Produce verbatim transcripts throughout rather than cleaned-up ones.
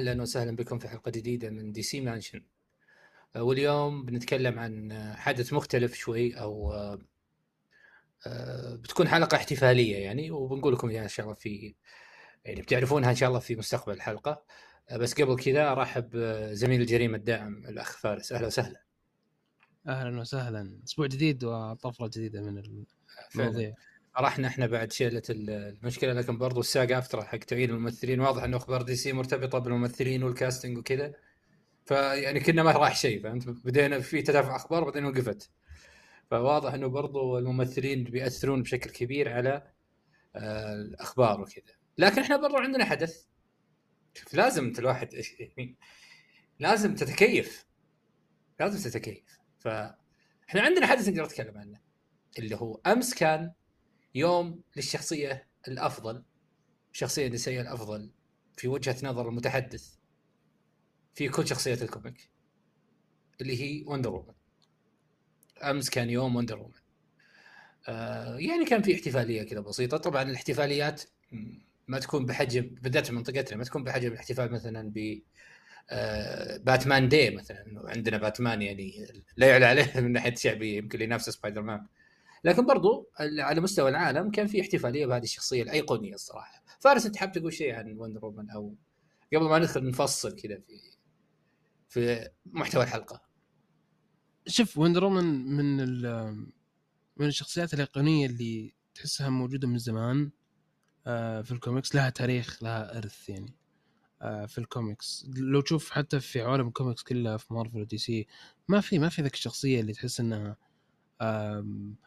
أهلا وسهلا بكم في حلقة جديدة من دي سي مانشن. واليوم بنتكلم عن حدث مختلف شوي، أو بتكون حلقة احتفالية يعني، وبنقول لكم إن شاء الله في يعني بتعرفونها إن شاء الله في مستقبل الحلقة. بس قبل كذا أرحب زميل الجريمة الداعم الأخ فارس، أهلا وسهلا. أهلا وسهلا، أسبوع جديد وطفرة جديدة من المواضيع. رحنا احنا بعد شيلة المشكلة، لكن برضو الساق افترا حق تعيين الممثلين واضح انه اخبار دي سي مرتبطة بالممثلين والكاستنج وكذا، فيعني كنا ما راح شيء، فانت بدينا في تدافع اخبار بعدين وقفت، فواضح انه برضو الممثلين بيأثرون بشكل كبير على آه الاخبار وكذا. لكن احنا برضو عندنا حدث لازم الواحد لازم تتكيف لازم تتكيف فاحنا عندنا حدث نقدر نتكلم عنه، اللي هو امس كان يوم للشخصية الأفضل، الشخصية النسائية الأفضل في وجهة نظر المتحدث في كل شخصيات الكوميك، اللي هي وندر وومن. أمس كان يوم وندر وومن، آه يعني كان في احتفالية كده بسيطة. طبعا الاحتفاليات ما تكون بحجم، بالذات منطقتنا ما تكون بحجم الاحتفال مثلا ب آه باتمان داي مثلا. عندنا باتمان يعني لا يعلى عليه من ناحية شعبية، يمكن لنفسه سبايدر مان، لكن برضو على مستوى العالم كان في احتفالية بهذه الشخصية الأيقونية الصراحة. فارس، أنت حاب تقول شيء عن وندر وومن أو قبل ما ندخل نفصل كده في في محتوى الحلقة؟ شوف، وندر وومن من من الشخصيات الأيقونية اللي تحسها موجودة من زمان في الكوميكس، لها تاريخ لها إرث يعني في الكوميكس. لو تشوف حتى في عالم الكوميكس كلها في مارفل ودي سي ما في ما في ذاك الشخصية اللي تحس إنها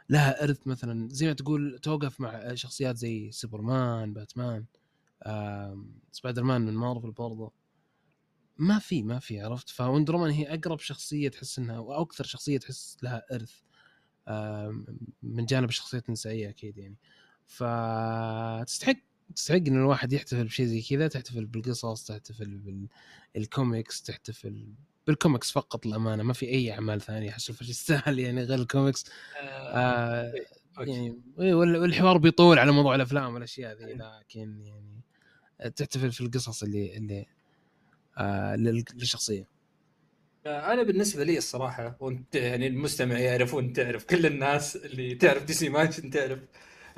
لها إرث، مثلا زي ما تقول توقف مع شخصيات زي سوبرمان، باتمان، سبايدر مان من مارفل برضه، ما في ما في عرفت. فوندر وومن هي أقرب شخصية تحس إنها وأكثر شخصية تحس لها إرث من جانب الشخصيات النسائية أكيد يعني. فتستحق تستحق إن الواحد يحتفل بشيء زي كذا، تحتفل بالقصص، تحتفل بالكوميكس، تحتفل بالكوميكس فقط. الأمانة ما في أي أعمال ثانية أحسب فش يستاهل يعني غير الكوميكس. آه يعني والحوار بيطول على موضوع الأفلام والأشياء هذه، لكن يعني تحتفل في القصص اللي اللي آه للشخصية. أنا بالنسبة لي الصراحة، وأنت يعني المستمع يعرفون، تعرف كل الناس اللي تعرف دي سي مانشن تعرف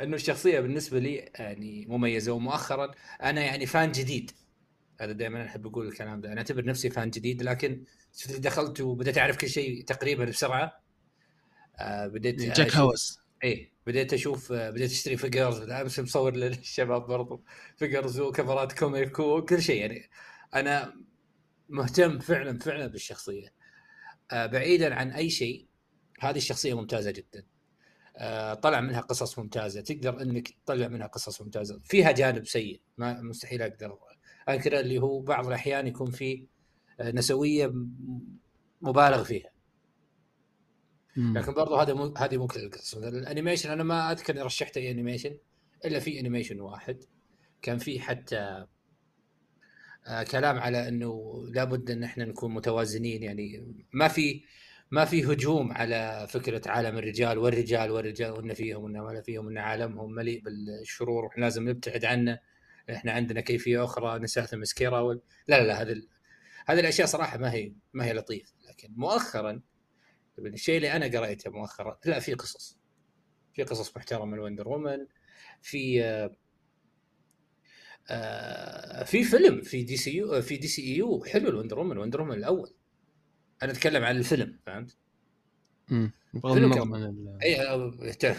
إنه الشخصية بالنسبة لي يعني مميزة. ومؤخرا أنا يعني فان جديد، هذا دائما أحب أقول الكلام ده، أنا أعتبر نفسي فان جديد، لكن دخلت وبدأت أعرف كل شيء تقريبا بسرعة. آه بدأت جاك هاوس إيه، بدأت أشوف، بدأت أشتري فيجرز، أمس مصور للشباب برضو فيجرز وكفرات كوميك وكل شيء. يعني أنا مهتم فعلا فعلا بالشخصية. آه بعيدا عن أي شيء، هذه الشخصية ممتازة جدا. آه طلع منها قصص ممتازة، تقدر أنك تطلع منها قصص ممتازة. فيها جانب سيء ما مستحيل أقدر أنكر، اللي هو بعض الأحيان يكون في نسوية مبالغ فيها، مم. لكن برضو هذا مو... هذه مو كل القصص. الأنيميشن أنا ما أذكر رشحت أي أنيميشن إلا في أنيميشن واحد كان فيه حتى آه كلام على إنه لابد إن إحنا نكون متوازنين، يعني ما في ما في هجوم على فكرة عالم الرجال والرجال والرجال وإن فيهم وإن ما فيهم، وإن عالمهم مليء بالشرور وإحنا لازم نبتعد عنه، إحنا عندنا كيفية أخرى نساء ثمسكيرة وال... لا لا لا هذا ال... هذه الأشياء صراحة ما هي ما هي لطيفة. لكن مؤخراً الشيء اللي أنا قرأته مؤخراً، لا في قصص في قصص محترمة لوندر وومن، في آه في فيلم في دي سي يو في دي سي يو حلو لوندر وومن، وندر وومن الأول. أنا أتكلم عن الفيلم، فهمت؟ أمم فيلم أي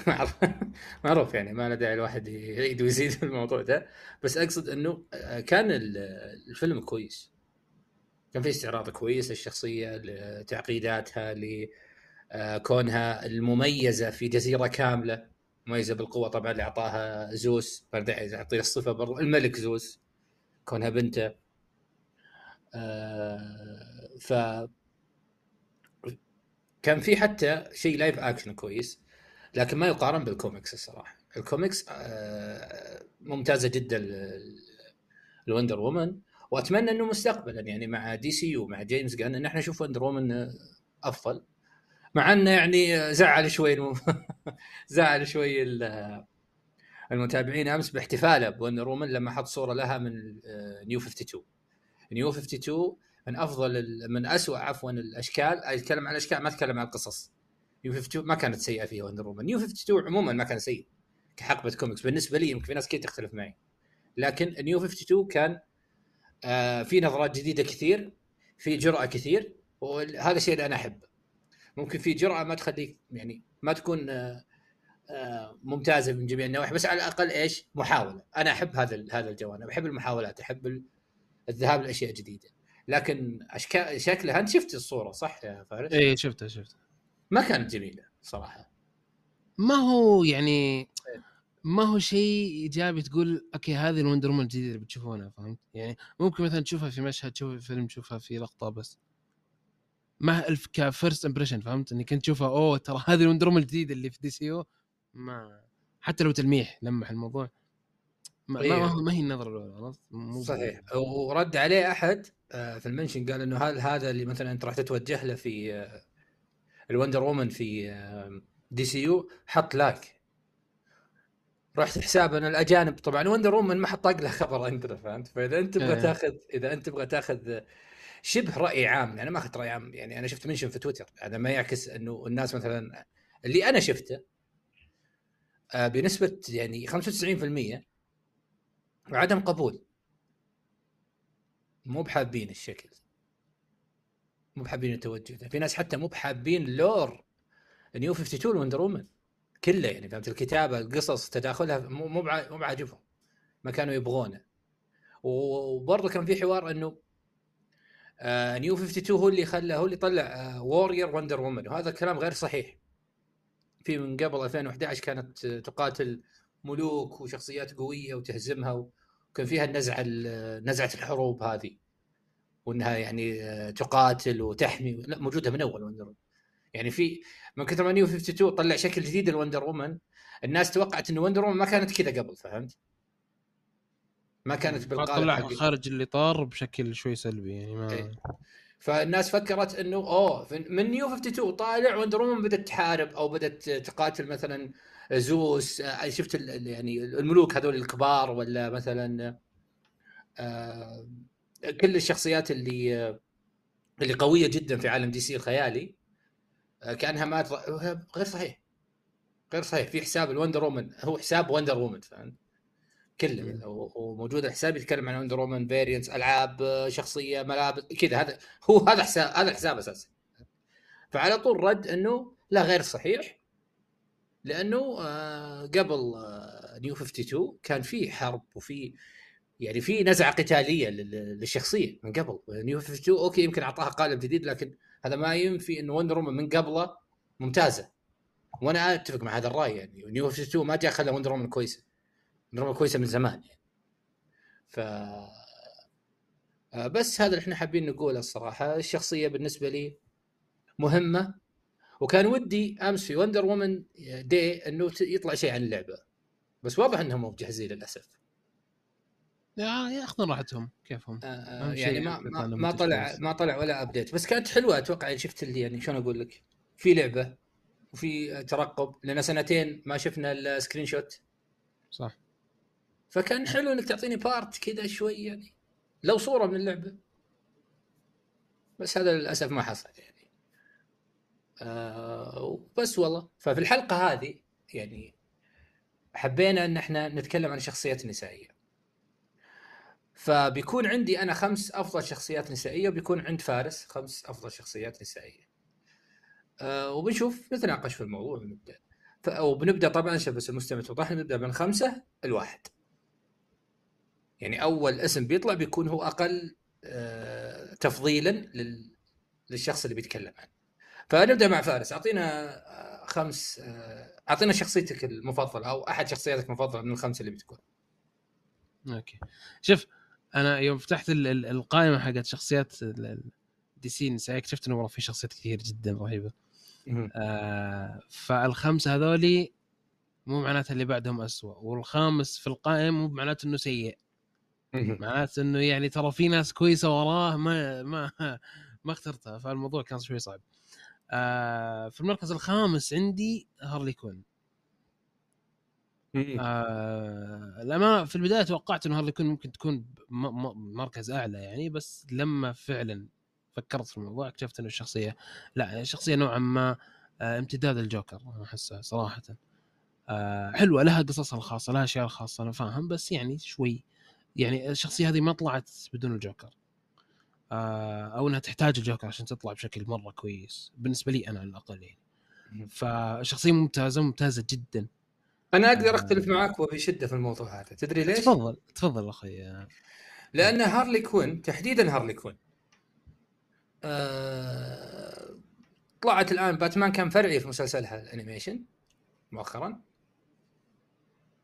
معروف معروف يعني، ما له داعي الواحد يعيد ويزيد في الموضوع ده، بس أقصد إنه كان الفيلم كويس، كان في استعراض كويس للشخصية، لتعقيداتها، لكونها المميزة في جزيرة كاملة، مميزة بالقوة طبعا اللي أعطاها زوس، برضه أعطيه الصفة برضه الملك زوس كونها بنته. ف كان في حتى شيء لايف أكشن كويس، لكن ما يقارن بالكوميكس الصراحة. الكوميكس ممتازة جدا لوندر وومن، وأتمنى أنه مستقبلا يعني مع دي سي ومع جيمس جان أن احنا نشوف وندر وومن أفضل. مع أنه يعني زعل شوي الم... زعل شوي المتابعين أمس باحتفاله بوندر وومن لما حط صورة لها من نيو فيفتي تو، نيو اثنين وخمسين من افضل من اسوء عفوا الاشكال، اتكلم عن الاشكال ما اتكلم عن القصص. نيو اثنين وخمسين ما كانت سيئه فيها وندر وومن، نيو اثنين وخمسين عموما ما كان سيء كحقبه كوميكس بالنسبه لي، يمكن في ناس كثير تختلف معي، لكن نيو اثنين وخمسين كان آه في نظرات جديده كثير، في جرأه كثير، وهذا الشيء اللي انا احبه. ممكن في جرأه ما تخليك يعني ما تكون آه آه ممتازه من جميع النواحي، بس على الاقل ايش محاوله. انا احب هذا هذا الجوانب، احب المحاولات، احب الذهاب لاشياء جديده. لكن اشكال شكلها، انت شفت الصوره صح يا فارس؟ اي شفتها شفتها ما كانت جميله صراحه. ما هو يعني ما هو شيء ايجابي تقول اوكي هذه الوندر وومن الجديده اللي بتشوفونها، فهمت؟ يعني ممكن مثلا تشوفها في مشهد، تشوفها في فيلم، تشوفها في لقطه، بس ما الف كفيرست امبريشن، فهمت؟ انك كنت تشوفها اوه ترى هذه الوندر وومن الجديده اللي في دي سي او، ما حتى لو تلميح لمح الموضوع ما, إيه. ما, ما هي النظره الاولى صحيح. ورد عليه احد في المنشن قال انه هل هذا اللي مثلا انت راح تتوجه له في الوندر وومن في دي سي يو؟ حط لايك. رحت حسابنا الاجانب طبعا وندر وومن ما حطق له خبر انت فهمت. فاذا انت تبغى تاخذ اذا انت تبغى تاخذ شبه راي عام، يعني ما اخذت راي عام، يعني انا شفت منشن في تويتر هذا ما يعكس انه الناس مثلا اللي انا شفته بنسبه يعني خمسة وتسعين بالمئة عدم قبول، مو بحابين الشكل، مو بحابين التوجه. في ناس حتى مو بحابين لور نيو اثنين وخمسين وندر وومن كله، يعني فهمت؟ الكتابه، القصص، تداخلها مو مو مو عاجبهم، ما كانوا يبغونه. وبرضه كان في حوار انه آه نيو اثنين وخمسين هو اللي خلى هو اللي طلع آه وورير وندر وومن، وهذا الكلام غير صحيح. في من قبل ألفين وأحد عشر كانت تقاتل ملوك وشخصيات قويه وتهزمها، وكان فيها النزعه نزعه الحروب هذه، وانها يعني تقاتل وتحمي، لا موجوده من اول وندر وومن. يعني في من كثر ما نيو اثنين وخمسين طلع شكل جديد لوندر وومن، الناس توقعت ان وندر وومن ما كانت كذا قبل، فهمت؟ ما كانت بالقالب طلع خارج الاطار بشكل شوي سلبي يعني ما إيه. فالناس فكرت انه اوه من نيو اثنين وخمسين طالع وندر وومن بدت تحارب او بدت تقاتل مثلا زوس، شفت يعني الملوك هذول الكبار، ولا مثلا آه كل الشخصيات اللي اللي قويه جدا في عالم دي سي الخيالي كانها ما غير صحيح غير صحيح. في حساب الوندر وومن هو حساب وندر وومن فهمت كله، وموجود حساب يتكلم عن وندر وومن فيريانس، العاب، شخصيه، ملابس كذا، هذا هو هذا حساب هذا حساب اساسي. فعلى طول رد انه لا غير صحيح، لانه قبل نيو اثنين وخمسين كان في حرب وفي يعني في نزعه قتاليه للشخصيه من قبل. نيو اثنين وخمسين اوكي يمكن اعطاها قالب جديد، لكن هذا ما ينفي إن وندر وومن من قبله ممتازة، وأنا أتفق مع هذا الرأي. يعني نيو فيفتو ما جاء خلى وندر وومن كويسة، وندر وومن كويسة من زمان يعني. ف بس هذا اللي إحنا حابين نقوله الصراحة. الشخصية بالنسبة لي مهمة، وكان ودي أمس في وندر وومن دي إنه يطلع شيء عن اللعبة، بس واضح إنهم مو جاهزين للأسف. يا ياخذون راحتهم كيفهم آه يعني ما ما, ما طلع ما طلع ولا ابديت، بس كانت حلوه. اتوقع شفت اللي يعني شلون اقول لك، في لعبه وفي ترقب، لنا سنتين ما شفنا السكرين شوت صح، فكان حلو انك تعطيني بارت كذا شوي يعني لو صوره من اللعبه، بس هذا للاسف ما حصل يعني آه بس والله. ففي الحلقه هذه يعني حبينا ان احنا نتكلم عن شخصيات نسائيه، فبيكون عندي أنا خمس أفضل شخصيات نسائية، وبيكون عند فارس خمس أفضل شخصيات نسائية أه وبنشوف نتناقش في الموضوع ونبدأ. وبنبدأ طبعاً شبس المستمع توضح، نبدأ من خمسة الواحد، يعني أول اسم بيطلع بيكون هو أقل أه تفضيلاً لل... للشخص اللي بيتكلم عنه. فنبدأ مع فارس، أعطينا خمس أه... أعطينا شخصيتك المفضلة أو أحد شخصياتك المفضلة من الخمسة اللي بتكون. أوكي شوف، انا يوم فتحت القائمه حقت شخصيات دي سي نسائيه اكتشفت انه والله في شخصيات كثير جدا رهيبه آه فالخمسه هذولي مو معناته اللي بعدهم أسوأ، والخامس في القائمه مو معناته انه سيء، معناته انه يعني ترى في ناس كويسه وراه ما ما ما اخترتها، فالموضوع كان شوي صعب آه في المركز الخامس عندي هارلي كوين آه لما في البداية توقعت إنه هارلي كوين ممكن تكون مركز أعلى يعني، بس لما فعلا فكرت في الموضوع اكتشفت إنه الشخصية لا شخصية نوعا ما آه امتداد الجوكر أنا أحسها صراحة. آه حلوة، لها قصصها الخاصة، لها أشياء خاصة أنا فاهم، بس يعني شوي يعني الشخصية هذه ما طلعت بدون الجوكر آه أو إنها تحتاج الجوكر عشان تطلع بشكل مرة كويس بالنسبة لي أنا على الأقل يعني. فشخصية ممتازة ممتازة جدا. أنا أقدر أختلف معاك وبشدة في الموضوع هذا، تدري ليش؟ تفضل تفضل أخي. لأن هارلي كوين تحديدا هارلي كوين أه... طلعت الآن باتمان كان فرعي في مسلسلها الأنيميشن مؤخرا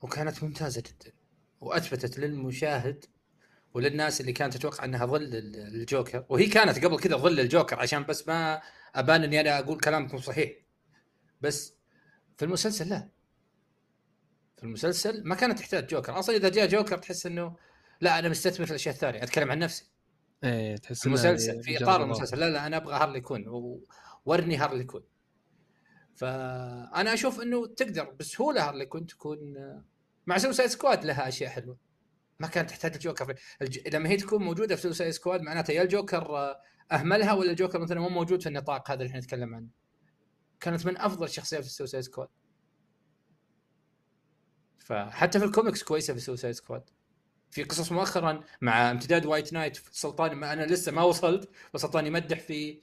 وكانت ممتازة جدا، وأثبتت للمشاهد وللناس اللي كانت تتوقع أنها ظل الجوكر، وهي كانت قبل كده ظل الجوكر عشان بس ما أبان أني أنا أقول كلامكم صحيح، بس في المسلسل لا، في المسلسل ما كانت تحتاج جوكر أصلا. إذا جاء جوكر تحس أنه لا أنا مستثمر في الأشياء الثانية، أتكلم عن نفسي إيه، تحس المسلسل في إطار المسلسل لا لا أنا أبغى هارلي كوين وورني هارلي كوين. فأنا أشوف أنه تقدر بسهولة هارلي كوين تكون مع سوسايد سكواد، لها أشياء حلوة ما كانت تحتاج الجوكر. الج... لما هي تكون موجودة في سوسايد سكواد معناته يا الجوكر أهملها ولا الجوكر مثلا مو موجود في النطاق هذا اللي إحنا نتكلم عنه. كانت من أفضل شخصية في سوسايد سكواد، فحتى في الكوميكس كويسة في سوسايد سكواد. في قصص مؤخرا مع امتداد وايت نايت سلطاني، ما أنا لسه ما وصلت وسلطاني مدح في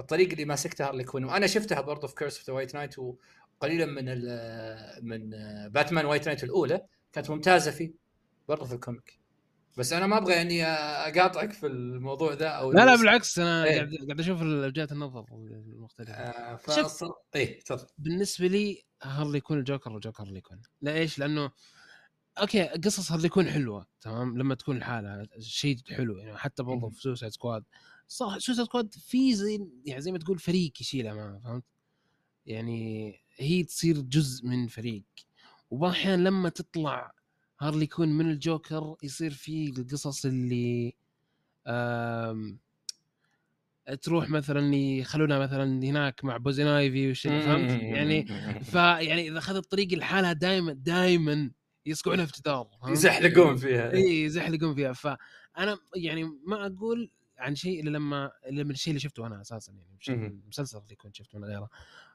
الطريق اللي ماسكتها هارلي كوين، وأنا شفتها برضه في كيرس أوف ذا وايت نايت وقليلا من من باتمان وايت نايت الأولى كانت ممتازة فيه برضه في الكوميك. بس أنا ما أبغى يعني أقاطعك في الموضوع ذا أو لا لا, لا بالعكس أنا إيه؟ قاعد أشوف وجهات النظر المختلفة. آه فأصل... إيه تفضل. بالنسبة لي هارلي كوين الجوكر والجوكر هارلي كوين، لا إيش لأنه أوكي قصص هارلي كوين حلوة تمام لما تكون الحالة شيء حلو يعني، حتى برضه في سوسايد سكواد صح سوسايد سكواد في زي يعني زي ما تقول فريق يشيلها معه فهمت يعني، هي تصير جزء من فريق. وبأحيان لما تطلع هارلي كوين من الجوكر يصير فيه القصص اللي تروح مثلا يخلونا مثلا هناك مع بوزن ايفي وشي فهمت يعني. فيعني اذا اخذت الطريق الحالة دائما دائما يسقعونها في جدار يزحلقون فيها اي يزحلقون فيها. فانا يعني ما اقول عن شيء الا لما لما الشيء اللي شفته انا اساسا يعني المسلسل اللي كنت شفته من غيره،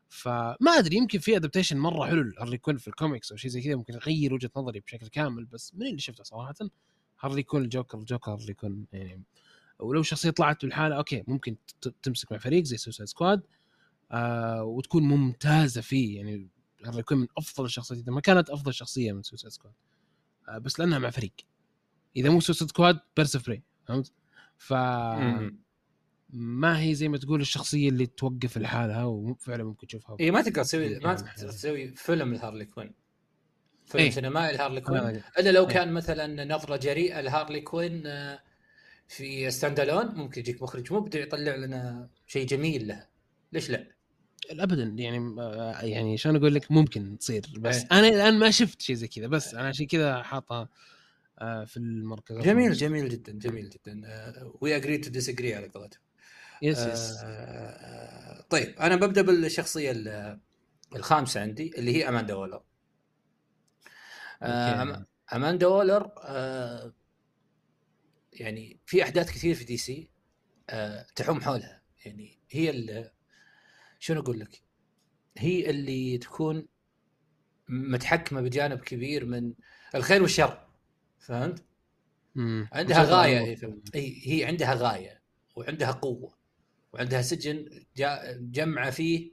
فما ادري يمكن في ادابتيشن مره حلو هارلي كوين في الكوميكس او شيء زي كذا ممكن يغير وجهه نظري بشكل كامل، بس من اللي شفته صراحه هارلي كوين الجوكر الجوكر هارلي كوين يعني. ولو شخصيه طلعت بالحاله اوكي ممكن تمسك مع فريق زي سوسايد سكواد آه وتكون ممتازه فيه يعني. هارلي كوين من افضل الشخصيات، ما كانت افضل شخصيه من سوسايد سكواد آه بس لانها مع فريق، اذا مو سوسايد سكواد بيرسفري فهمت. ف ما هي زي ما تقول الشخصيه اللي توقف لحالها وفعلا ممكن تشوفها اي ما تقدر تسوي ما تقدر تسوي فيلم لهارلي كوين فيلم إيه؟ سينمائي لهارلي كوين آه. الا لو كان آه. مثلا نظره جريئه لهارلي كوين في ستاند الون ممكن يجيك مخرج مبدع يطلع لنا شيء جميل لها، ليش لا ابدا يعني يعني شلون اقول لك ممكن تصير، بس انا الان ما شفت شيء زي كذا، بس انا شيء كذا حاطه في المركز. جميل جميل جدا جميل جدا وي اجري تو ديسجري على قولتهم. يس يس آه طيب أنا ببدأ بالشخصية الخامسة عندي اللي هي أماندا وولر. آه أماندا وولر آه يعني في أحداث كثير في دي سي آه تحوم حولها يعني، هي اللي شنو أقول لك هي اللي تكون متحكمة بجانب كبير من الخير والشر فهمت؟ مم. عندها غاية هي, هي عندها غاية وعندها قوة وعندها سجن جمع فيه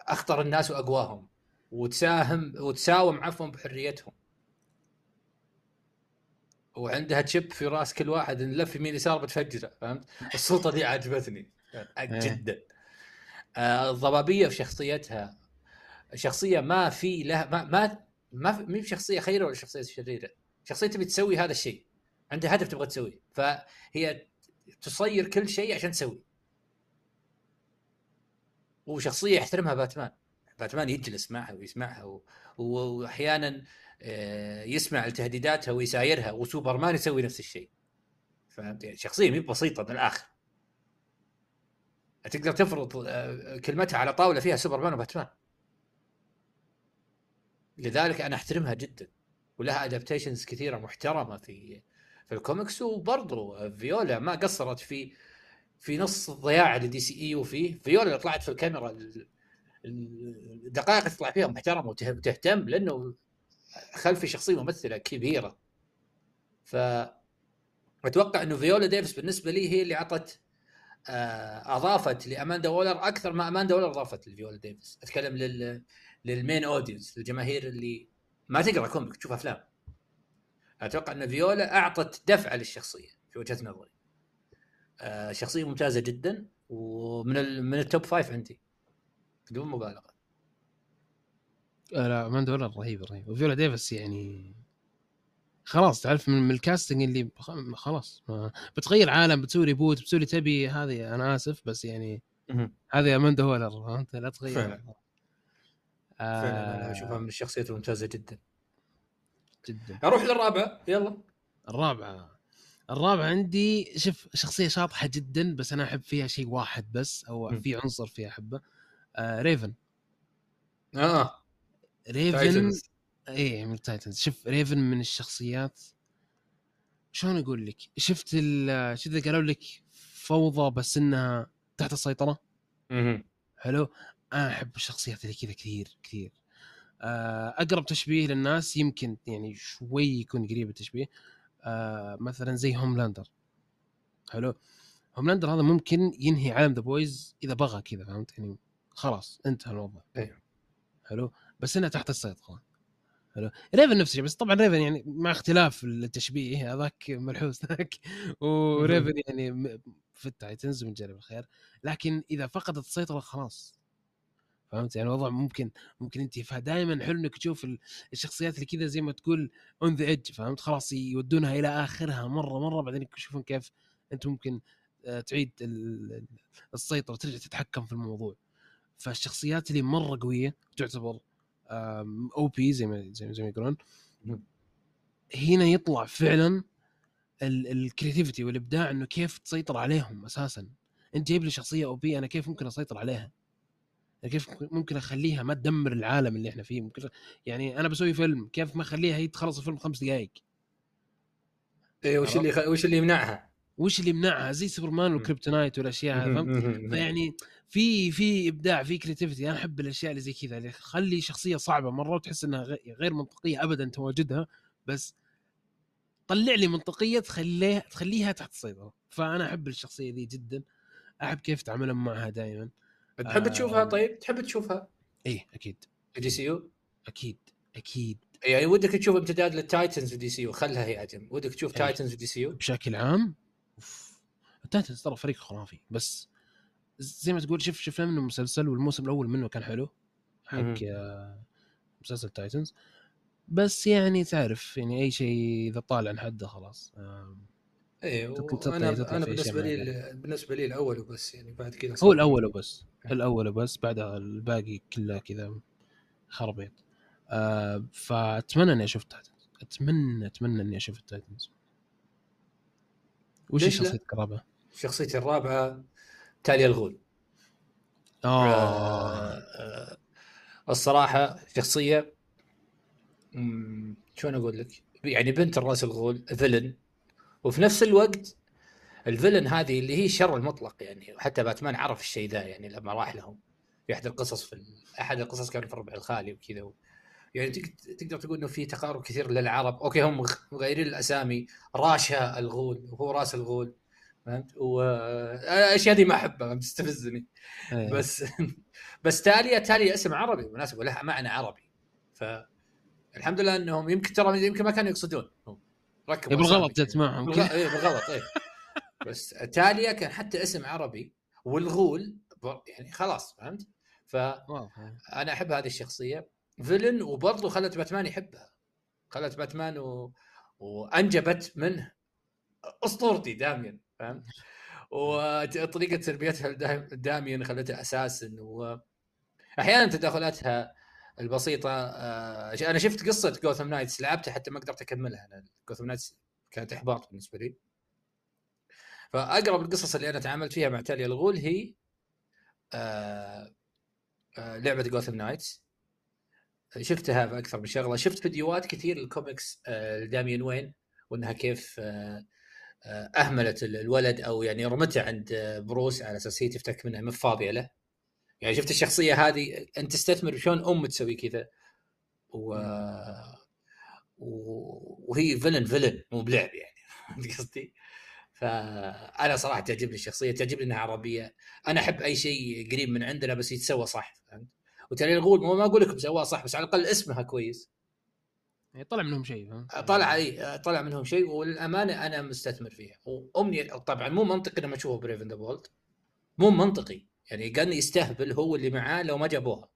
أخطر الناس وأقواهم وتساهم وتساوم عفواً بحريتهم، وعندها تشب في رأس كل واحد نلف يمين يسار بتفجره فهمت؟ السلطة دي عجبتني جداً. آه الضبابية في شخصيتها شخصية ما في لها ما ما ما مين شخصية خيرة ولا شخصية شريرة، شخصية تبي تسوي هذا الشيء عندها هدف تبغى تسويه، فهي تصير كل شيء عشان تسوي. وشخصية يحترمها باتمان، باتمان يجلس معها ويسمعها و... وأحيانا يسمع التهديداتها ويسايرها، وسوبرمان يسوي نفس الشيء فهمت. شخصية مي بسيطة من الآخر، تقدر تفرض كلمتها على طاولة فيها سوبرمان وباتمان لذلك انا احترمها جدا، ولها ادابتيشنز كثيره محترمه في في الكوميكس، وبرضه فيولا ما قصرت في في نص الضياع اللي دي سي اي وفيه. فيولا اللي طلعت في الكاميرا الدقائق اللي طلع فيها محترمه وتهتم، لانه خلفي شخصيه ممثله كبيره. فأتوقع انه فيولا ديفيس بالنسبه لي هي اللي عطت اضافت لاماندا وولر اكثر ما اماندا وولر اضافت لفيولا ديفيس. اتكلم لل للمين اودينس، الجماهير اللي ما تقرا كوميك تشوف افلام. اتوقع ان فيولا اعطت دفعه للشخصيه في وجهه نظري. آه شخصيه ممتازه جدا، ومن من التوب خمسة عندي بدون مبالغه. لا اماندا وولر رهيبه رهيبه، وفيولا ديفيس يعني خلاص تعرف من الكاستنج اللي خلاص بتغير عالم، بتسوي ريبوت، بتسوي تبي هذه. انا اسف بس يعني هذه اماندا وولر انت لا تغير. فعلا اشوفها من الشخصيات الممتازه جدا جدا. اروح للرابعه، يلا الرابعه. الرابعه عندي شوف شخصيه شاطحه جدا، بس انا احب فيها شيء واحد بس، او في عنصر فيها احبه. آه ريفن. اه ريفن ايه من التايتنز. شوف ريفن من الشخصيات، شلون اقول لك، شفت شو ذا قالوا لك فوضى بس انها تحت السيطره. اها حلو. انا احب الشخصيات اللي كذا كثير كثير. اقرب تشبيه للناس يمكن يعني شوي يكون قريب التشبيه، مثلا زي هوملاندر. حلو. هوملاندر هذا ممكن ينهي عالم ذا بويز اذا بغى كذا، فهمت يعني خلاص انتهى الوضع. ايوه حلو. بس انها تحت السيطره. حلو. ريفن نفس الشيء، بس طبعا ريفن يعني مع اختلاف التشبيه هذاك ملحوظ ذاك، وريفن يعني في التايتنز من جانب الخير، لكن اذا فقدت السيطره خلاص فهمت يعني الوضع ممكن ممكن انتفاع. دائما حلو انك تشوف الشخصيات اللي كذا زي ما تقول on the edge، فهمت خلاص يودونها الى اخرها مره مره، بعدين تشوفون كيف انت ممكن تعيد السيطره، ترجع تتحكم في الموضوع. فالشخصيات اللي مره قويه تعتبر او بي زي ما زي ما يقولون، هنا يطلع فعلا الكرياتيفيتي والابداع، انه كيف تسيطر عليهم اساسا. انت جايب لي شخصيه او بي، انا كيف ممكن اسيطر عليها، كيف ممكن اخليها ما تدمر العالم اللي احنا فيه. ممكن يعني انا بسوي فيلم، كيف ما اخليها هي تخلص الفيلم خمس دقائق. اي وش اللي خ... وش اللي يمنعها وش اللي يمنعها زي سوبرمان وكريبتونايت والاشياء هذه، فهمت. فيعني في في ابداع، في كرياتيفيتي. انا احب الاشياء اللي زي كذا، اللي خلي شخصيه صعبه مره وتحس انها غير منطقيه ابدا تواجدها، بس طلع لي منطقيه تخليها تخليها تحت السيطره. فانا احب الشخصيه ذي جدا، احب كيف تعاملهم معها دائما. تحب تشوفها؟ طيب تحب تشوفها؟ ايه اكيد. دي سي يو اكيد اكيد. يعني ودك تشوف امتداد للتايتنز ودي سي يو؟ خلها هي عجم. ودك تشوف أيه. تايتنز ودي سي يو بشكل عام. التايتنز ترى فريق خرافي، بس زي ما تقول شوف شفنا منه مسلسل، والموسم الاول منه كان حلو حق مسلسل تايتنز، بس يعني تعرف يعني اي شيء اذا طالع عن حده خلاص. ايه انا انا بالنسبه لي بالنسبه لي الاول وبس، يعني بعد كذا هو الاول وبس الاول وبس بعدها الباقي كله كذا خربيط. آه فاتمنى اني اشوف تايتنز، اتمنى اتمنى اني اشوف تايتنز. وش شخصيتك الرابعه؟ شخصيتي الرابعه تاليا الغول. آه. آه الصراحه شخصيه شلون اقول لك، يعني بنت الراس الغول فيلن، وفي نفس الوقت الفيلن هذه اللي هي شر المطلق يعني. وحتى باتمان عرف الشيء ذا يعني لما راح لهم في احد القصص، في احد القصص كان في الربع الخالي وكذا و... يعني تقدر تقول انه في تقارب كثير للعرب. اوكي هم مغيرين الاسامي، راشا الغول وهو راس الغول، فهمت. والاشياء هذه ما احبها تستفزني. بس بس تاليا تاليا اسم عربي مناسب ولها معنى عربي، فالحمد لله انهم يمكن ترى يمكن ما كانوا يقصدون، ركبوا بالغلط جت معهم بالغلط. ايه بالغلط ايه. بس تاليا كان حتى اسم عربي، والغول يعني خلاص فهمت. فأنا أحب هذه الشخصية فيلن، وبرضه خلت باتمان يحبها، خلت باتمان و... وأنجبت منه أسطورتي داميان، فهمت. وطريقة تربيتها داميان خلتها أساسا، وأحيانا تدخلاتها البسيطة. أنا شفت قصة غوثام نايتس، لعبتها حتى ما قدرت أكملها. أنا غوثام نايتس كانت إحباط بالنسبة لي. فأقرب القصص اللي أنا تعاملت فيها مع تاليا الغول هي آآ آآ لعبة غوثام نايتس، شفتها في اكثر من شغله، شفت فيديوهات كثير للكوميكس لداميان وين، وانها كيف اهملت الولد او يعني رمته عند بروس على اساس هي تفتك منها من فاضيه له. يعني شفت الشخصيه هذه انت تستثمر شلون ام تسوي كذا و... وهي فيلن فيلن مو بلعب يعني قصدي. فانا صراحه تعجبني الشخصيه، تعجبني انها عربيه، انا احب اي شيء قريب من عندنا بس يتسوى صح. وتالي الغول ما اقول لك مسواه صح بس على الاقل اسمها كويس، طلع منهم شيء، طلع اي طلع منهم شيء. والامانه انا مستثمر فيها، وامني طبعا مو منطقي لما اشوفه بريفن ذا بولد، مو منطقي يعني قال يستهبل هو اللي معاه لو ما جابوها،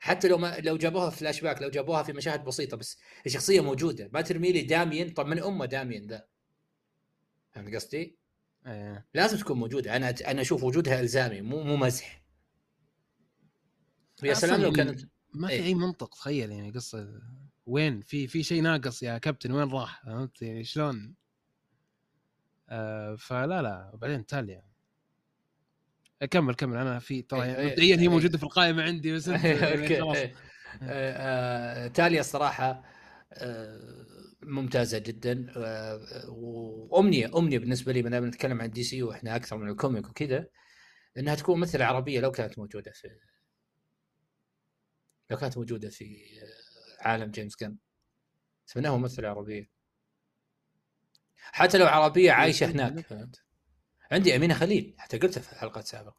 حتى لو ما لو جابوها في فلاش باك، لو جابوها في مشاهد بسيطه بس الشخصيه موجوده. ما ترمي لي داميان، طب من امه داميان ذا، فهمت قصدي؟ ايه لازم تكون موجوده. انا انا اشوف وجودها الزامي مو مو مزح. يا سلام لو كانت ما في اي منطق، تخيل يعني قصه وين في في شيء ناقص يا كابتن، وين راح؟ فهمت يعني شلون؟ آه فلا لا. وبعدين تاليا اكمل كمل انا في ترى مبدئيا هي موجوده في القائمه عندي بس خلاص. تاليا الصراحه ممتازه جدا، وامنيه امنيه بالنسبه لي لما نتكلم عن دي سي واحنا اكثر من الكوميك وكذا، انها تكون مثل عربيه لو كانت موجوده في لو كانت موجودة في عالم جيمس جن. سمناه ممثل عربية، حتى لو عربية عايشة هناك. عندي أمينة خليل، حتى قلتها في حلقة سابقة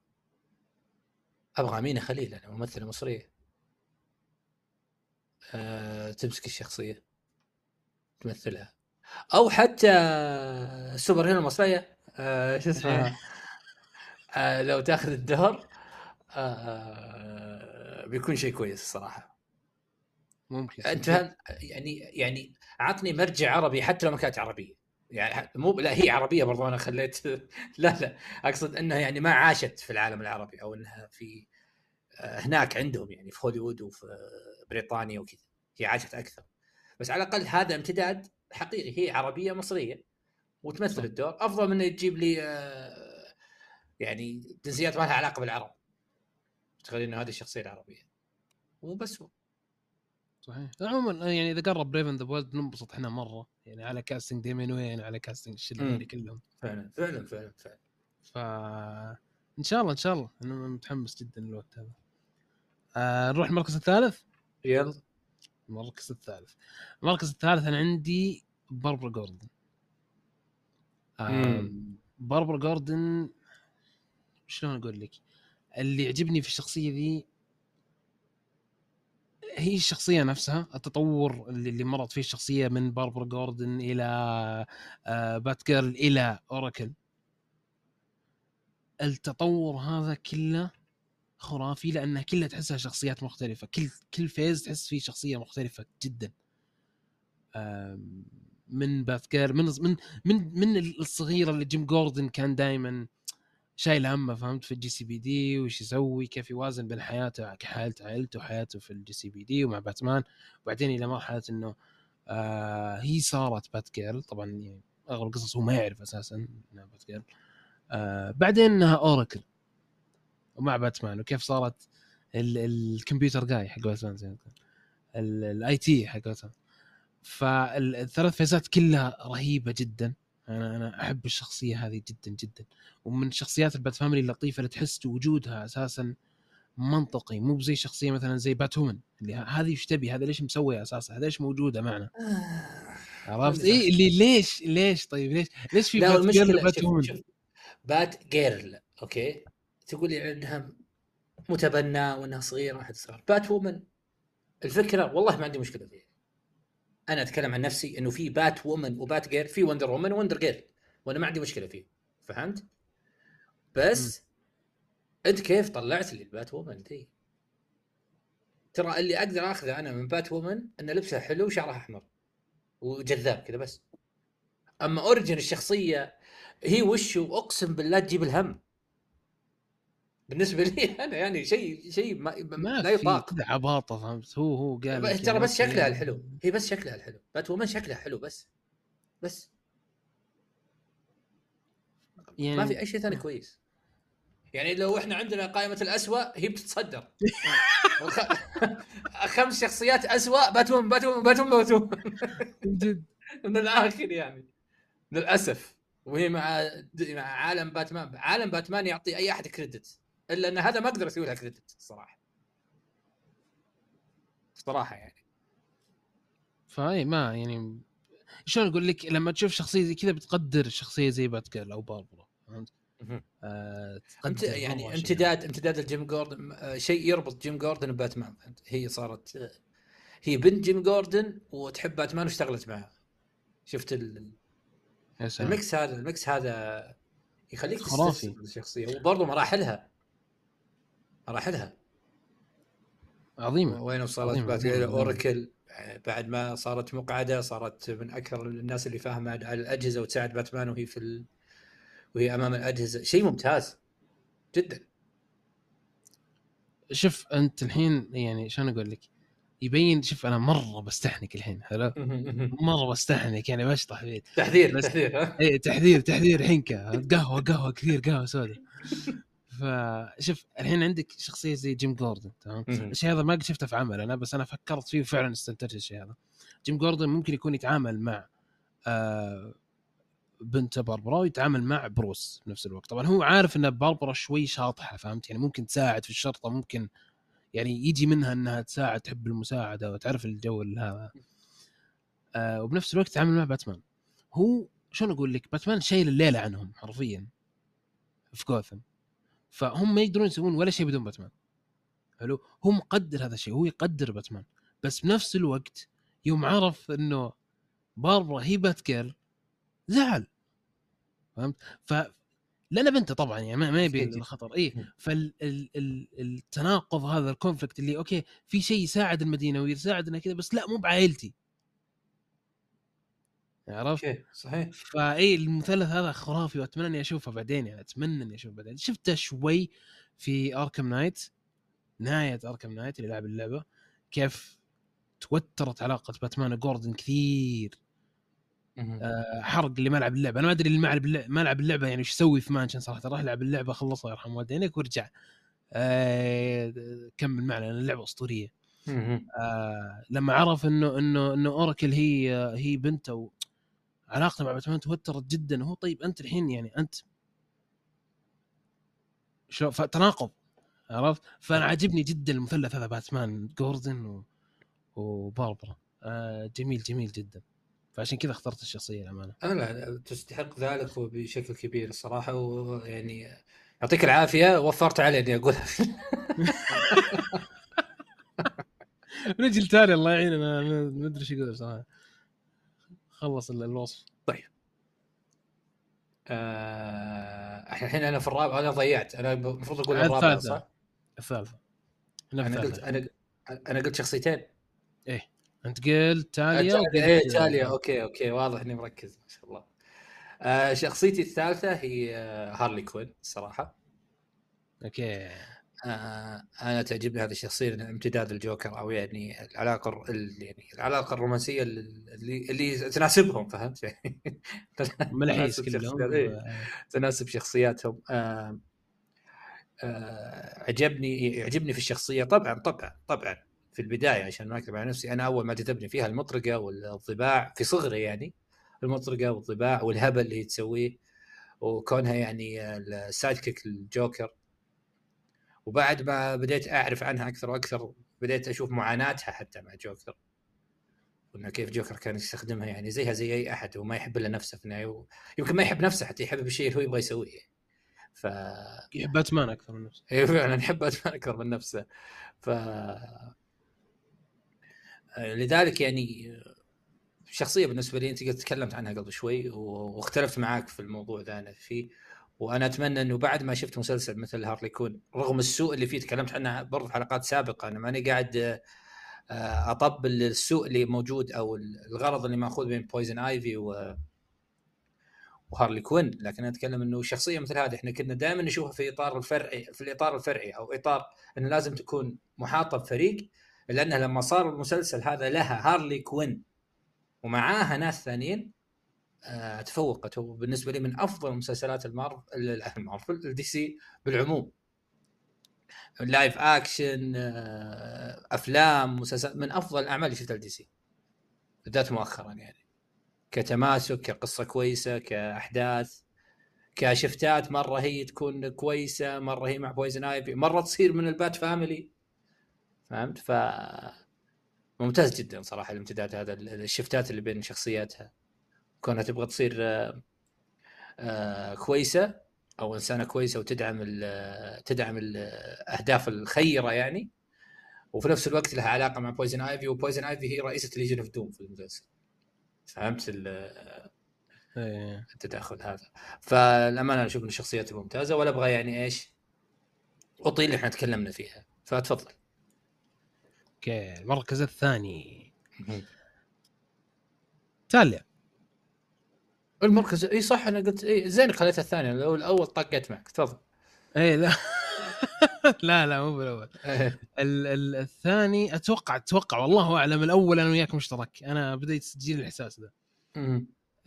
أبغى أمينة خليل، أنا ممثلة مصرية أه، تمسك الشخصية تمثلها. أو حتى سوبر هيرو مصرية أه، شو اسمها أه، لو تأخذ الدهر أه، بيكون شيء كويس الصراحه. ممكن انت يعني يعني عطني مرجع عربي حتى لو ما كانت عربيه، يعني مو لا هي عربيه برضو انا خليت لا لا اقصد انها يعني ما عاشت في العالم العربي او انها في هناك عندهم يعني في هوليوود وفي بريطانيا وكذا، هي عاشت اكثر. بس على الاقل هذا امتداد حقيقي، هي عربيه مصريه وتمثل الدور، افضل من تجيب لي يعني جنسيات ما لها علاقه بالعرب، تخيل انه هذه الشخصيه العربيه وبس. صحيح. عموما يعني اذا قرب بريفن ذا بولد ننبسط احنا مره، يعني على كاستنج ديمين وين، على كاستنج الشله كلهم فعلا فعلا فعلا فعلا. فان شاء الله ان شاء الله، انا متحمس جدا للوقت هذا. آه نروح المركز الثالث. يلا المركز الثالث. المركز الثالث انا عندي باربرا جوردن. آه باربرا جوردن شلون اقول لك، اللي يعجبني في الشخصية ذي هي الشخصية نفسها، التطور اللي مرت فيه الشخصية من باربرا جوردن إلى باتجيرل إلى أوراكل، التطور هذا كله خرافي، لأنها كلها تحسها شخصيات مختلفة، كل كل فيز تحس فيه شخصية مختلفة جدا. من باتجيرل من من من, من الصغيرة اللي جيم جوردن كان دائما شايل همه، فهمت في الجي سي بي دي وش يسوي، كيف يوازن بين حياته كحالة عائلته وحياته في الجي سي بي دي ومع باتمان، وبعدين إلى مرحلة إنه آه هي صارت باتجيرل. طبعا يعني أغلب القصص هو ما يعرف أساسا إنها باتجيرل، آه بعدين إنها أوراكل ومع باتمان، وكيف صارت ال الكمبيوتر جاي حق باتمان زي ما قلت، الآي تي حق باتمان. فالثلاث فيزات كلها رهيبة جدا، انا انا احب الشخصيه هذه جدا جدا، ومن شخصيات البات فاميلي اللطيفه اللي تحس وجودها اساسا منطقي، مو زي شخصيه مثلا زي باتومن اللي هذه ايش تبي، هذا ليش مسوي اساسا، هذا ليش موجوده معنا، عرفت ايه اللي ليش ليش طيب ليش ليش في باتومن بات جيرل اوكي تقول لي عندها متبنى وانها صغيره واحد صغير. بات وومن الفكره والله ما عندي مشكله فيها، انا اتكلم عن نفسي انه في بات وومن وبات جير، في وندر وومن ووندر جير، وانا ما عندي مشكله فيه، فهمت؟ بس م. انت كيف طلعت لي البات وومن دي؟ ترى اللي اقدر اخذه انا من بات وومن ان لبسها حلو وشعرها احمر وجذاب كذا بس. اما اوريجن الشخصيه هي وشه، اقسم بالله تجيب الهم بالنسبه لي انا، يعني شيء شيء ما, ما لا يطاق، عباطه فهمت. هو هو قال ترى بس شكلها الحلو، هي بس شكلها الحلو، بات وومن شكلها حلو بس بس يعني ما في اي شيء ثاني كويس. يعني لو احنا عندنا قائمه الأسوأ هي بتتصدر. خمس شخصيات أسوأ، باتمان باتمان باتمان باتمان من الاخر يعني للاسف. وهي مع مع عالم باتمان، عالم باتمان يعطي اي احد كريدت، الا ان هذا ما اقدر اسوي لها كريدت الصراحه بصراحه يعني. فاي ما يعني شلون اقول لك، لما تشوف شخصيه زي كذا بتقدر شخصيه زي باتجيرل او باربرا، فهمت؟ آه، انت يعني امتداد امتداد الجيم جوردن، شيء يربط جيم جوردن بباتمان. هي صارت هي بنت جيم جوردن وتحب باتمان واشتغلت معها. شفت ال... المكس هذا المكس هذا يخليك خرافي الشخصيه، وبرضه مراحلها مراحلها عظيمه. وين وصلت باتجيرل اوراكل، بعد ما صارت مقعده صارت من اكثر الناس اللي فاهمه على الاجهزه وتساعد باتمان وهي في ال... وهي امام الاجهزه. شيء ممتاز جدا. شوف انت الحين يعني شلون اقول لك، يبين. شوف انا مره بستحنك الحين، حلو مره بستحنك يعني بشطح فيه. تحذير بس... تحذير ها اي تحذير تحذير حينكه قهوه قهوه كثير قهوه سوداء. فشوف الحين عندك شخصيه زي جيم جوردن، تمام؟ الشيء هذا ما قد شفته في عمل انا، بس انا فكرت فيه وفعلا استنتجت الشيء هذا. جيم جوردن ممكن يكون يتعامل مع آه بنت باربرا ويتعامل مع بروس بنفس الوقت. طبعا هو عارف ان باربرا شوي شاطحه، فهمت يعني؟ ممكن تساعد في الشرطه، ممكن يعني يجي منها انها تساعد، تحب المساعده وتعرف الجو هذا. آه وبنفس الوقت تعامل مع باتمان. هو شلون اقول لك، باتمان شايل الليله عنهم حرفيا في غوثم، فهم ما يقدرون يسوون ولا شيء بدون باتمان. حلو، هو مقدر هذا الشيء، هو يقدر باتمان، بس بنفس الوقت يوم عرف انه باربرا هي باتجيرل زعل، فهمت؟ ف لأنا بنته طبعا يعني ما يبي الخطر. ايه فالتناقض هذا، الكونفليكت اللي اوكي في شيء يساعد المدينه ويساعدنا كذا، بس لا مو بعائلتي، عرفت؟ اوكي صحيح. فاي المثلث هذا خرافي، واتمنى اني اشوفه بعدين يعني اتمنى اني اشوفه بعدين. شفته شوي في اركم نايت، نهايه اركم نايت اللي لعب اللعبه، كيف توترت علاقه باتمان وجوردن كثير. أه حرق اللي ما لعب اللعبه، انا ما ادري اللي ما لعب اللعبه يعني وش يسوي في مانشن صراحه. راح لعب اللعبه، خلصها يرحم والدينك وارجع أه كمل معنا، اللعبه اسطوريه. أه لما عرف انه انه انه اوراكل هي هي بنته، علاقته مع باتمان توترت جدا. هو طيب انت الحين يعني انت شو فتناقض، عرفت؟ فانا عاجبني جدا المثلث هذا، باتمان جوردن و... وباربرا. أه جميل جميل جدا، عشان كذا اخترت الشخصيه الامانه. لا تستحق ذلك وبشكل كبير الصراحه، ويعني يعطيك العافيه وفرت علي اني اقولها. نجي لتالي، الله يعيننا، ما ادري ايش اقول صراحه. خلص الوصف. طيب الحين آه... انا في الرابع، انا ضيعت، انا المفروض اقول الرابع صح؟ الثالثه. انا قلت انا انا قلت شخصيتين. ايه انت قلت تاليا. ايه تاليا. اوكي اوكي واضح اني مركز ما شاء الله. آه شخصيتي الثالثه هي هارلي كوين الصراحه. اوكي. آه انا تعجبني هذه الشخصيه، امتداد الجوكر، او يعني العلاقه يعني العلاقه الرومانسيه اللي اللي تناسبهم، فهمت يعني؟ ملحيس كلهم، تناسب شخصياتهم. آه آه عجبني يعجبني في الشخصيه. طبعا طبعا طبعا في البداية، عشان ما أكذب على نفسي، أنا أول ما جذبني فيها المطرقة والطباع في صغري، يعني المطرقة والطباع والهبل اللي تسويه، وكونها يعني السايدكيك الجوكر. وبعد ما بديت أعرف عنها أكثر وأكثر، بديت أشوف معاناتها حتى مع جوكر، وإنه كيف جوكر كان يستخدمها يعني زيها زي أي أحد، وما يحب إلا نفسه في النهاية. يمكن ما يحب نفسه حتى، يحب الشيء اللي هو يبغى يسويه. ف يحب باتمان أكثر من نفسه. إيه فعلا، نحب باتمان أكثر من نفسه. ف لذلك يعني شخصية بالنسبة لي، أنت قد تكلمت عنها قبل شوي واختلفت معاك في الموضوع ذا أنا فيه. وأنا أتمنى أنه بعد ما شفت مسلسل مثل هارلي كوين، رغم السوء اللي فيه تكلمت عنها برضو في حلقات سابقة، أنا ماني قاعد أطبل السوء اللي موجود أو الغرض اللي مأخوذ بين بويزن آيفي و... وهارلي كوين، لكن أنا أتكلم أنه شخصية مثل هذه إحنا كنا دائما نشوفها في إطار الفرعي، في الإطار الفرعي أو إطار أنه لازم تكون محاطة بفريق. لأنها لما صار المسلسل هذا لها هارلي كوين ومعاها ناس ثانيين، تفوقت وبالنسبة لي من أفضل مسلسلات المارفل المارفل الدي سي بالعموم. لايف أكشن، أفلام، مسلسلات، من أفضل الأعمال اللي شفتها الدي سي بالذات مؤخرا، يعني كتماسك، كقصة كويسة، كأحداث، كشفتات، مرة هي تكون كويسة، مرة هي مع بويزن آيفي، مرة تصير من البات فاميلي، فهمت؟ ف ممتاز جدا صراحة الامتداد هذا، الشفتات اللي بين شخصياتها، كونها تبغى تصير آآ آآ كويسة أو إنسانة كويسة وتدعم ال تدعم الأهداف الخيرة يعني، وفي نفس الوقت لها علاقة مع بويزن آيفي، وبويزن آيفي هي رئيسة ليجن اوف دوم في المسلسل، فهمت التداخل هذا؟ فالأمانة أشوف إن الشخصيات ممتازة، ولا أبغى يعني إيش أطيل اللي إحنا تكلمنا فيها، فتفضل. اوكي المركز الثاني تالي المركز اي صح انا قلت اي زين خليتها الثانيه لو الاول طقيت معك تفضل اي لا لا لا مو بالاول الثاني اتوقع اتوقع والله اعلم الاول انا وياك مشترك انا بديت تسجيل الاحساس ده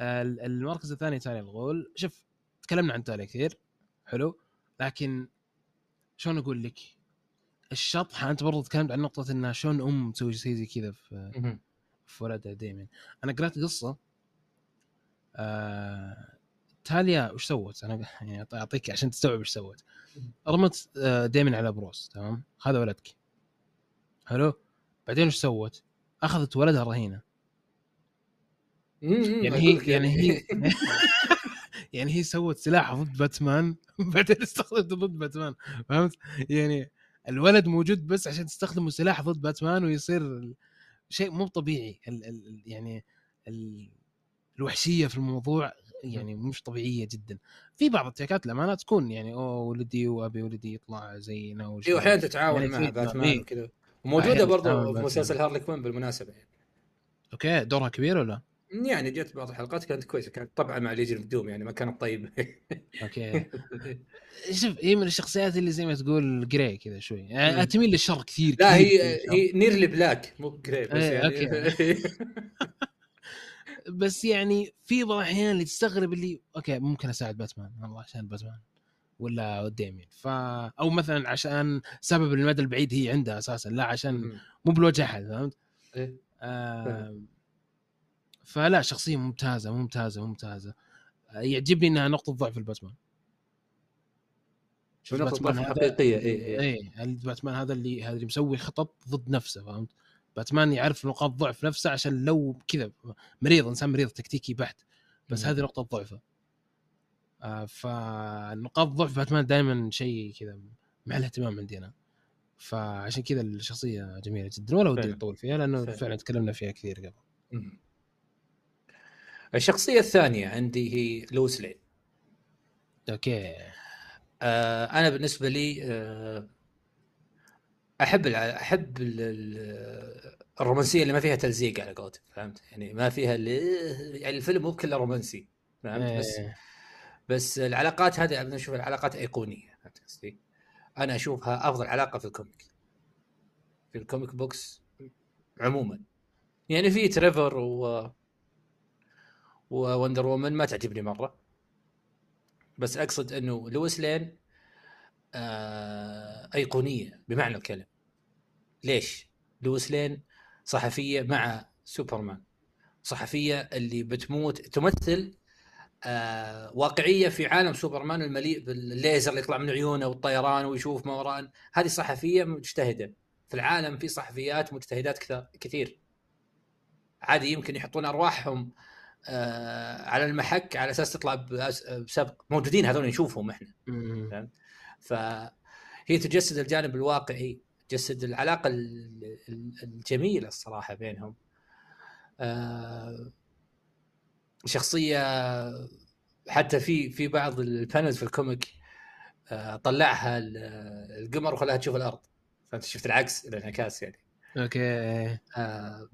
المركز الثاني تالي الغول. شوف تكلمنا عن تالي كثير حلو، لكن شلون اقول لك الشطحه، انت برضه تكلمت عن نقطه انها شلون ام تسوي شيء زي كذا في في ولدها دايما. انا قرات قصه آه... تاليا وش سوت، انا يعني اعطيك عشان تستوعب وش سوت. رمت آه دايما على بروس، تمام؟ هذا ولدك حلو، بعدين وش سوت؟ اخذت ولدها رهينه يعني هي يعني هي يعني هي سوت سلاح ضد باتمان بعدين استخدمته ضد باتمان، فهمت؟ يعني الولد موجود بس عشان تستخدمه سلاح ضد باتمان ويصير شيء مو طبيعي. ال ال يعني ال الوحشية في الموضوع يعني مش طبيعية جدا. في بعض التيكات لما تكون يعني أوه ولدي وأبي ولدي يطلع زينا وش إيه، وحين تتعاون يعني مع باتمان وكذا. وموجودة برضه في مسلسل هارلي كوين بالمناسبة يعني. أوكي دورها كبير ولا؟ يعني جت بعض الحلقات كانت كويسة، كانت طبعا مع ليجن اوف دوم يعني ما كانت طيبة. اوكي شوف هي من الشخصيات اللي زي ما تقول جراي كذا شوي، اتميل للشر كثير. لا كثير هي كثير هي نير لبلاك مو جراي بس يعني أوكي. بس يعني في بعض الاحيان اللي تستغرب اللي اوكي ممكن اساعد باتمان والله عشان باتمان ولا ديمين ف او مثلا عشان سبب المدى البعيد هي عندها اساسا، لا عشان مو بالوجه احد، فهمت؟ ايه آه... فلا شخصية ممتازة ممتازة ممتازة. يعجبني إنها نقطة ضعف الباتمان. شوف نقطة ضعف حقيقية. إيه إيه. الباتمان هذا اللي هذا اللي مسوي خطط ضد نفسه، فهمت؟ باتمان يعرف نقاط ضعف نفسه عشان لو كذا مريض، إنسان مريض تكتيكي بحت، بس هذه نقطة ضعفه. آه فنقاط ضعف باتمان دائما شيء كذا مع الاهتمام عندنا. فعشان كذا الشخصية جميلة جدا، ولا ودي أطول فيها لأنه فعلا, فعلا تكلمنا فيها كثير قبل. م- الشخصية الثانية عندي هي لويس لين. اوكي آه انا بالنسبة لي آه احب احب الرومانسية اللي ما فيها تلزيق على قولتك، فهمت؟ يعني ما فيها يعني الفيلم مو كله رومانسي، فهمت؟ ايه. بس بس العلاقات هذه انا اشوف العلاقات ايقونية، فهمت قصدي؟ انا اشوفها افضل علاقة في الكوميك في الكوميك بوكس عموما. يعني في تريفر و ووندر وومن ما تعجبني مرة، بس أقصد أنه لويس لين آه أيقونية بمعنى الكلمة. ليش؟ لويس لين صحفية مع سوبرمان، صحفية اللي بتموت تمثل آه واقعية في عالم سوبرمان المليء بالليزر اللي يطلع من عيونه والطيران ويشوف ما وراء. هذه صحفية مجتهدة في العالم، في صحفيات مجتهدات كثير عادي يمكن يحطون أرواحهم آه على المحك على اساس تطلع بسبق، موجودين هذول نشوفهم احنا، فهمت؟ فهي تجسد الجانب الواقعي، تجسد العلاقه الجميله الصراحه بينهم. آه شخصيه حتى في في بعض البانلز في الكوميك آه طلعها القمر وخلاها تشوف الارض، فانت شفت العكس الانعكاس يعني. اوكي آه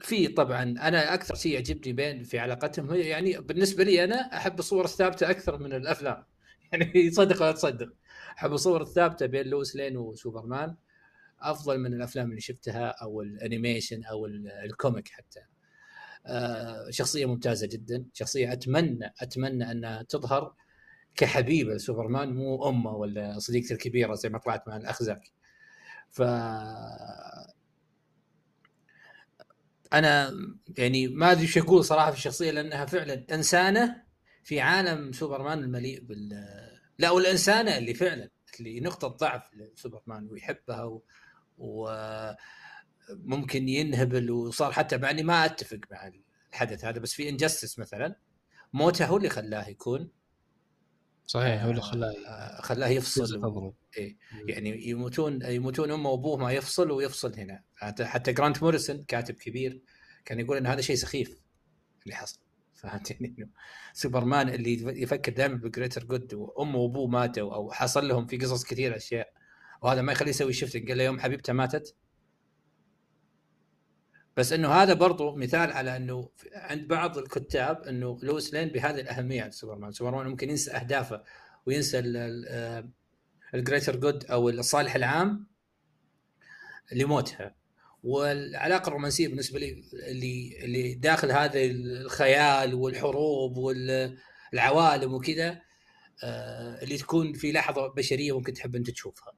في طبعا انا اكثر شيء يعجبني بين في علاقتهم يعني بالنسبه لي انا احب الصور الثابته اكثر من الافلام يعني، صدق ولا تصدق، احب الصور الثابته بين لويس لين وسوبرمان افضل من الافلام اللي شفتها او الانيميشن او الكوميك حتى. شخصية ممتازة جدا، شخصية أتمنى أتمنى أنها تظهر كحبيبة لسوبرمان، مو أمه ولا صديقته الكبيرة زي ما طلعت مع الأخزاك. ف أنا يعني ما أدري شو أقول صراحة في الشخصية، لأنها فعلا إنسانة في عالم سوبرمان المليء بال لا والإنسانة اللي فعلا اللي نقطة ضعف لسوبرمان ويحبها و... و... ممكن ينهبل وصار، حتى مع اني ما اتفق مع الحدث هذا، بس في انجستس مثلا موته هو اللي خلاه يكون صحيح، هو اللي خلاه خلاه يفصل و... إيه. يعني يموتون يموتون امه وابوه ما يفصل ويفصل هنا. حتى جرانت موريسون كاتب كبير كان يقول ان هذا شيء سخيف اللي حصل، فهمتني؟ انه سوبرمان اللي يفكر دائما بالجريتر جود وامه وابوه ماتوا او حصل لهم في قصص كثير اشياء، وهذا ما يخليه يسوي شيفت. قال له يوم حبيبته ماتت. بس انه هذا برضو مثال على انه عند بعض الكتاب انه لويس لين بهذه الاهميه عند سوبرمان. سوبرمان ممكن ينسى اهدافه وينسى الجريتر جود او الصالح العام لموتها. والعلاقه الرومانسيه بالنسبه لي اللي اللي داخل هذا الخيال والحروب والعوالم وكذا، اللي تكون في لحظه بشريه ممكن تحب انت تشوفها.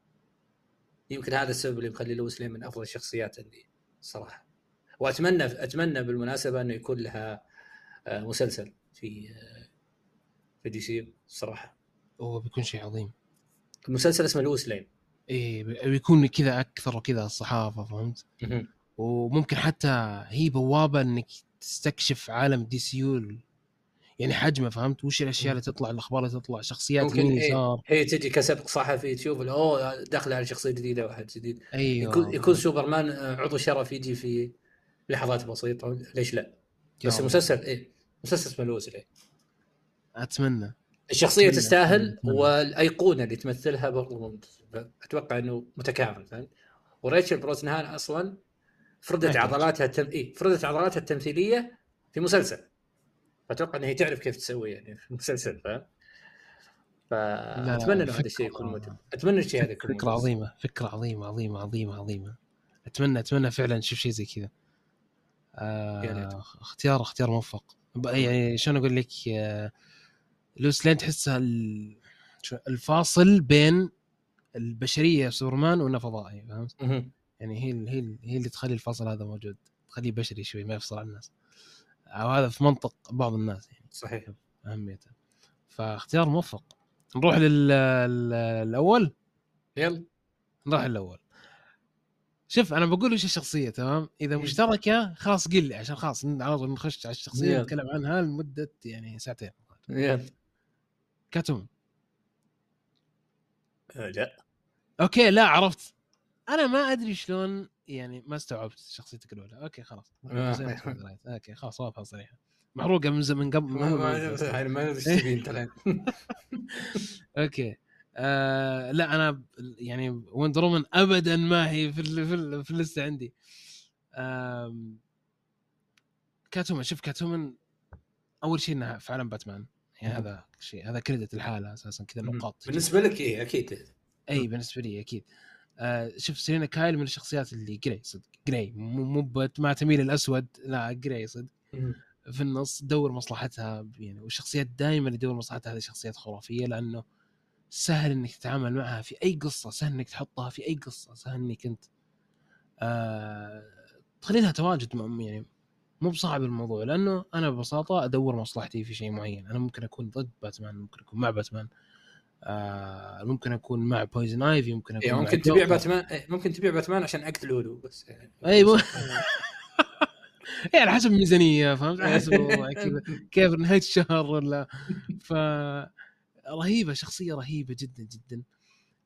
يمكن هذا السبب اللي مخلي لويس لين من افضل الشخصيات اللي صراحه. وأتمنى أتمنى بالمناسبة أنه يكون لها مسلسل في في دي سي صراحة، وبيكون شيء عظيم. المسلسل اسمه لويس لين. إيه بيكون كذا أكثر وكذا الصحافة، فهمت؟ وممكن حتى هي بوابة إنك تستكشف عالم دي سيول، يعني حجمه، فهمت؟ وش الأشياء اللي تطلع، الأخبار اللي تطلع، شخصيات مين يصار. هي تجي كسبق صحفي تشوف أوه دخل على شخصية جديدة واحد جديد. أيوة. يكون يكون سوبرمان عضو شرف يجي في لحظات بسيطة، ليش لا؟ بس المسلسل إيه، مسلسل ملوز إيه. أتمنى الشخصية أتمنى. تستاهل أتمنى. والأيقونة اللي تمثلها برضو أتوقع إنه متكامل، فهمت؟ وريتشل بروزنهان أصلاً فردت عضلاتها التم... إيه فردت عضلاتها التمثيلية في مسلسل، أتوقع إن هي تعرف كيف تسوي يعني في مسلسل، فاهم؟ فأتمنى إنه هذا الشيء يكون موجود. أتمنى الشيء هذا يكون. فكرة عظيمة، فكرة عظيمة عظيمة عظيمة عظيمة. أتمنى أتمنى فعلاً نشوف شيء زي كذا. آه، اختيار اختيار موفق. يعني شلون اقول لك، لويس لين تحسها الفاصل بين البشريه سوبرمان وانه فضائي، فهمت؟ يعني هي هي هي اللي تخلي الفاصل هذا موجود، تخليه بشري شوي ما يفصل عن الناس، او هذا في منطق بعض الناس يعني. صحيح اهميته، فاختيار موفق. نروح للاول، يلا نروح الاول. شوف انا بقول وش الشخصيه، تمام؟ اذا مشتركه خلاص قل لي، عشان خلاص على طول نخش على الشخصيه نتكلم عنها لمده يعني ساعتين. يلا كاتوم. لا اوكي، لا عرفت، انا ما ادري شلون يعني ما استوعبت شخصيتك الاولى. اوكي خلاص اوكي خلاص واضحه صريحه، محروقه من زمن قبل، ما تشتبين انت. اوكي آه لا أنا يعني وندر وومن أبداً ما هي في ال في ال في اللستة عندي. كاتومن، شوف كاتومن أول شيء إنها في عالم باتمان، يعني م- هذا شيء، هذا كريدت الحالة أساساً كذا نقاط. م- بالنسبة لك إيه أكيد. أي بالنسبة لي أكيد. آه شوف سيلينا كايل من الشخصيات اللي جراي صدق، جراي مو مو ما تميل الأسود، لا جراي صدق. م- في النص دور مصلحتها يعني، والشخصيات دائماً اللي دور مصلحتها هذه شخصيات خرافية، لأنه سهل انك تتعامل معها في اي قصه، سهل انك تحطها في اي قصه، سهل انك انت آه تخلي لها تواجد، يعني مو بصعب الموضوع. لانه انا ببساطه ادور مصلحتي في شيء معين، انا ممكن اكون ضد باتمان، ممكن اكون مع باتمان، آه ممكن اكون مع بويزن ايفي، ممكن اكون يعني ممكن تبيع باتمان، ممكن تبيع باتمان عشان اقتله له بس يعني. ايوه يعني حسب الميزانيه، فهمت؟ حسب كيف نهايه الشهر ولا. ف رهيبة، شخصية رهيبة جدا جدا.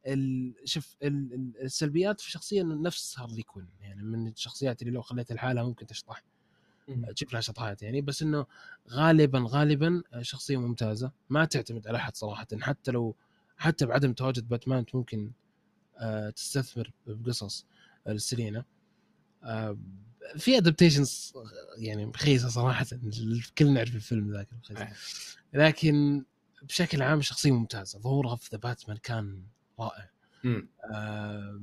ال... شوف ال... السلبيات في شخصية نفس هارلي كوين، يعني من الشخصيات اللي لو خليت الحالة ممكن تشطح، تشوف لها شطحات يعني. بس إنه غالبا غالبا شخصية ممتازة، ما تعتمد على أحد صراحة، حتى لو حتى بعدم تواجد باتمان ممكن تستثمر بقصص السيلينا. في أدابتيشنز يعني خيسة صراحة، الكل نعرف الفيلم ذاك الخيسة، لكن بشكل عام شخصية ممتازة. ظهورها في ذا باتمان كان رائع. آه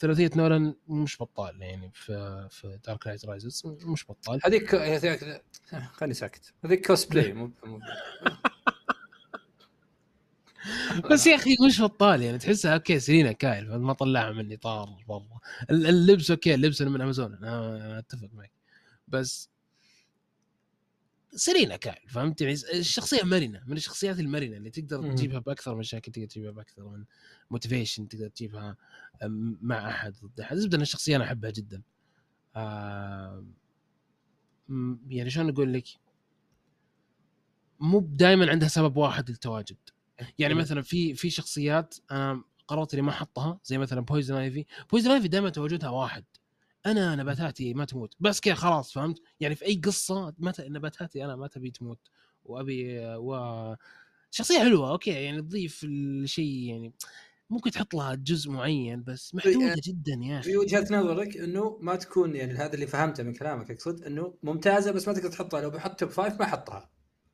ثلاثيه نولان مش بطال يعني في في دارك نايت رايزز مش بطال. هذيك خلي ساكت هذيك كوسبلاي مو بس يا اخي وش بطال يعني تحسها اوكي سيلينا كايل ما طلعها من اطار والله اللبس اوكي اللبس من امازون انا اتفق معك بس سيلينا كايل فهمت يعني الشخصيه مرنه من الشخصيات المرنه اللي تقدر تجيبها باكثر من شكل تقدر تجيبها باكثر من موتيفيشن تقدر تجيبها مع احد ضد احد زبده. الشخصيه انا احبها جدا يعني شلون اقول لك مو دائما عندها سبب واحد للتواجد يعني مثلا في في شخصيات انا قررت اللي ما حطها زي مثلا بويزن ايفي. بويزن ايفي دائما تواجدها واحد انا نباتاتي ما تموت بس كذا خلاص فهمت يعني في اي قصه متى نباتاتي انا ما تبي تموت وابي و شخصيه حلوه اوكي يعني تضيف الشيء يعني ممكن تحط لها جزء معين بس محدوده جدا يا اخي. في وجهه نظرك انه ما تكون يعني هذا اللي فهمته من كلامك اقصد انه ممتازه بس ما تقدر تحطها لو بحطها بفايف ما حطها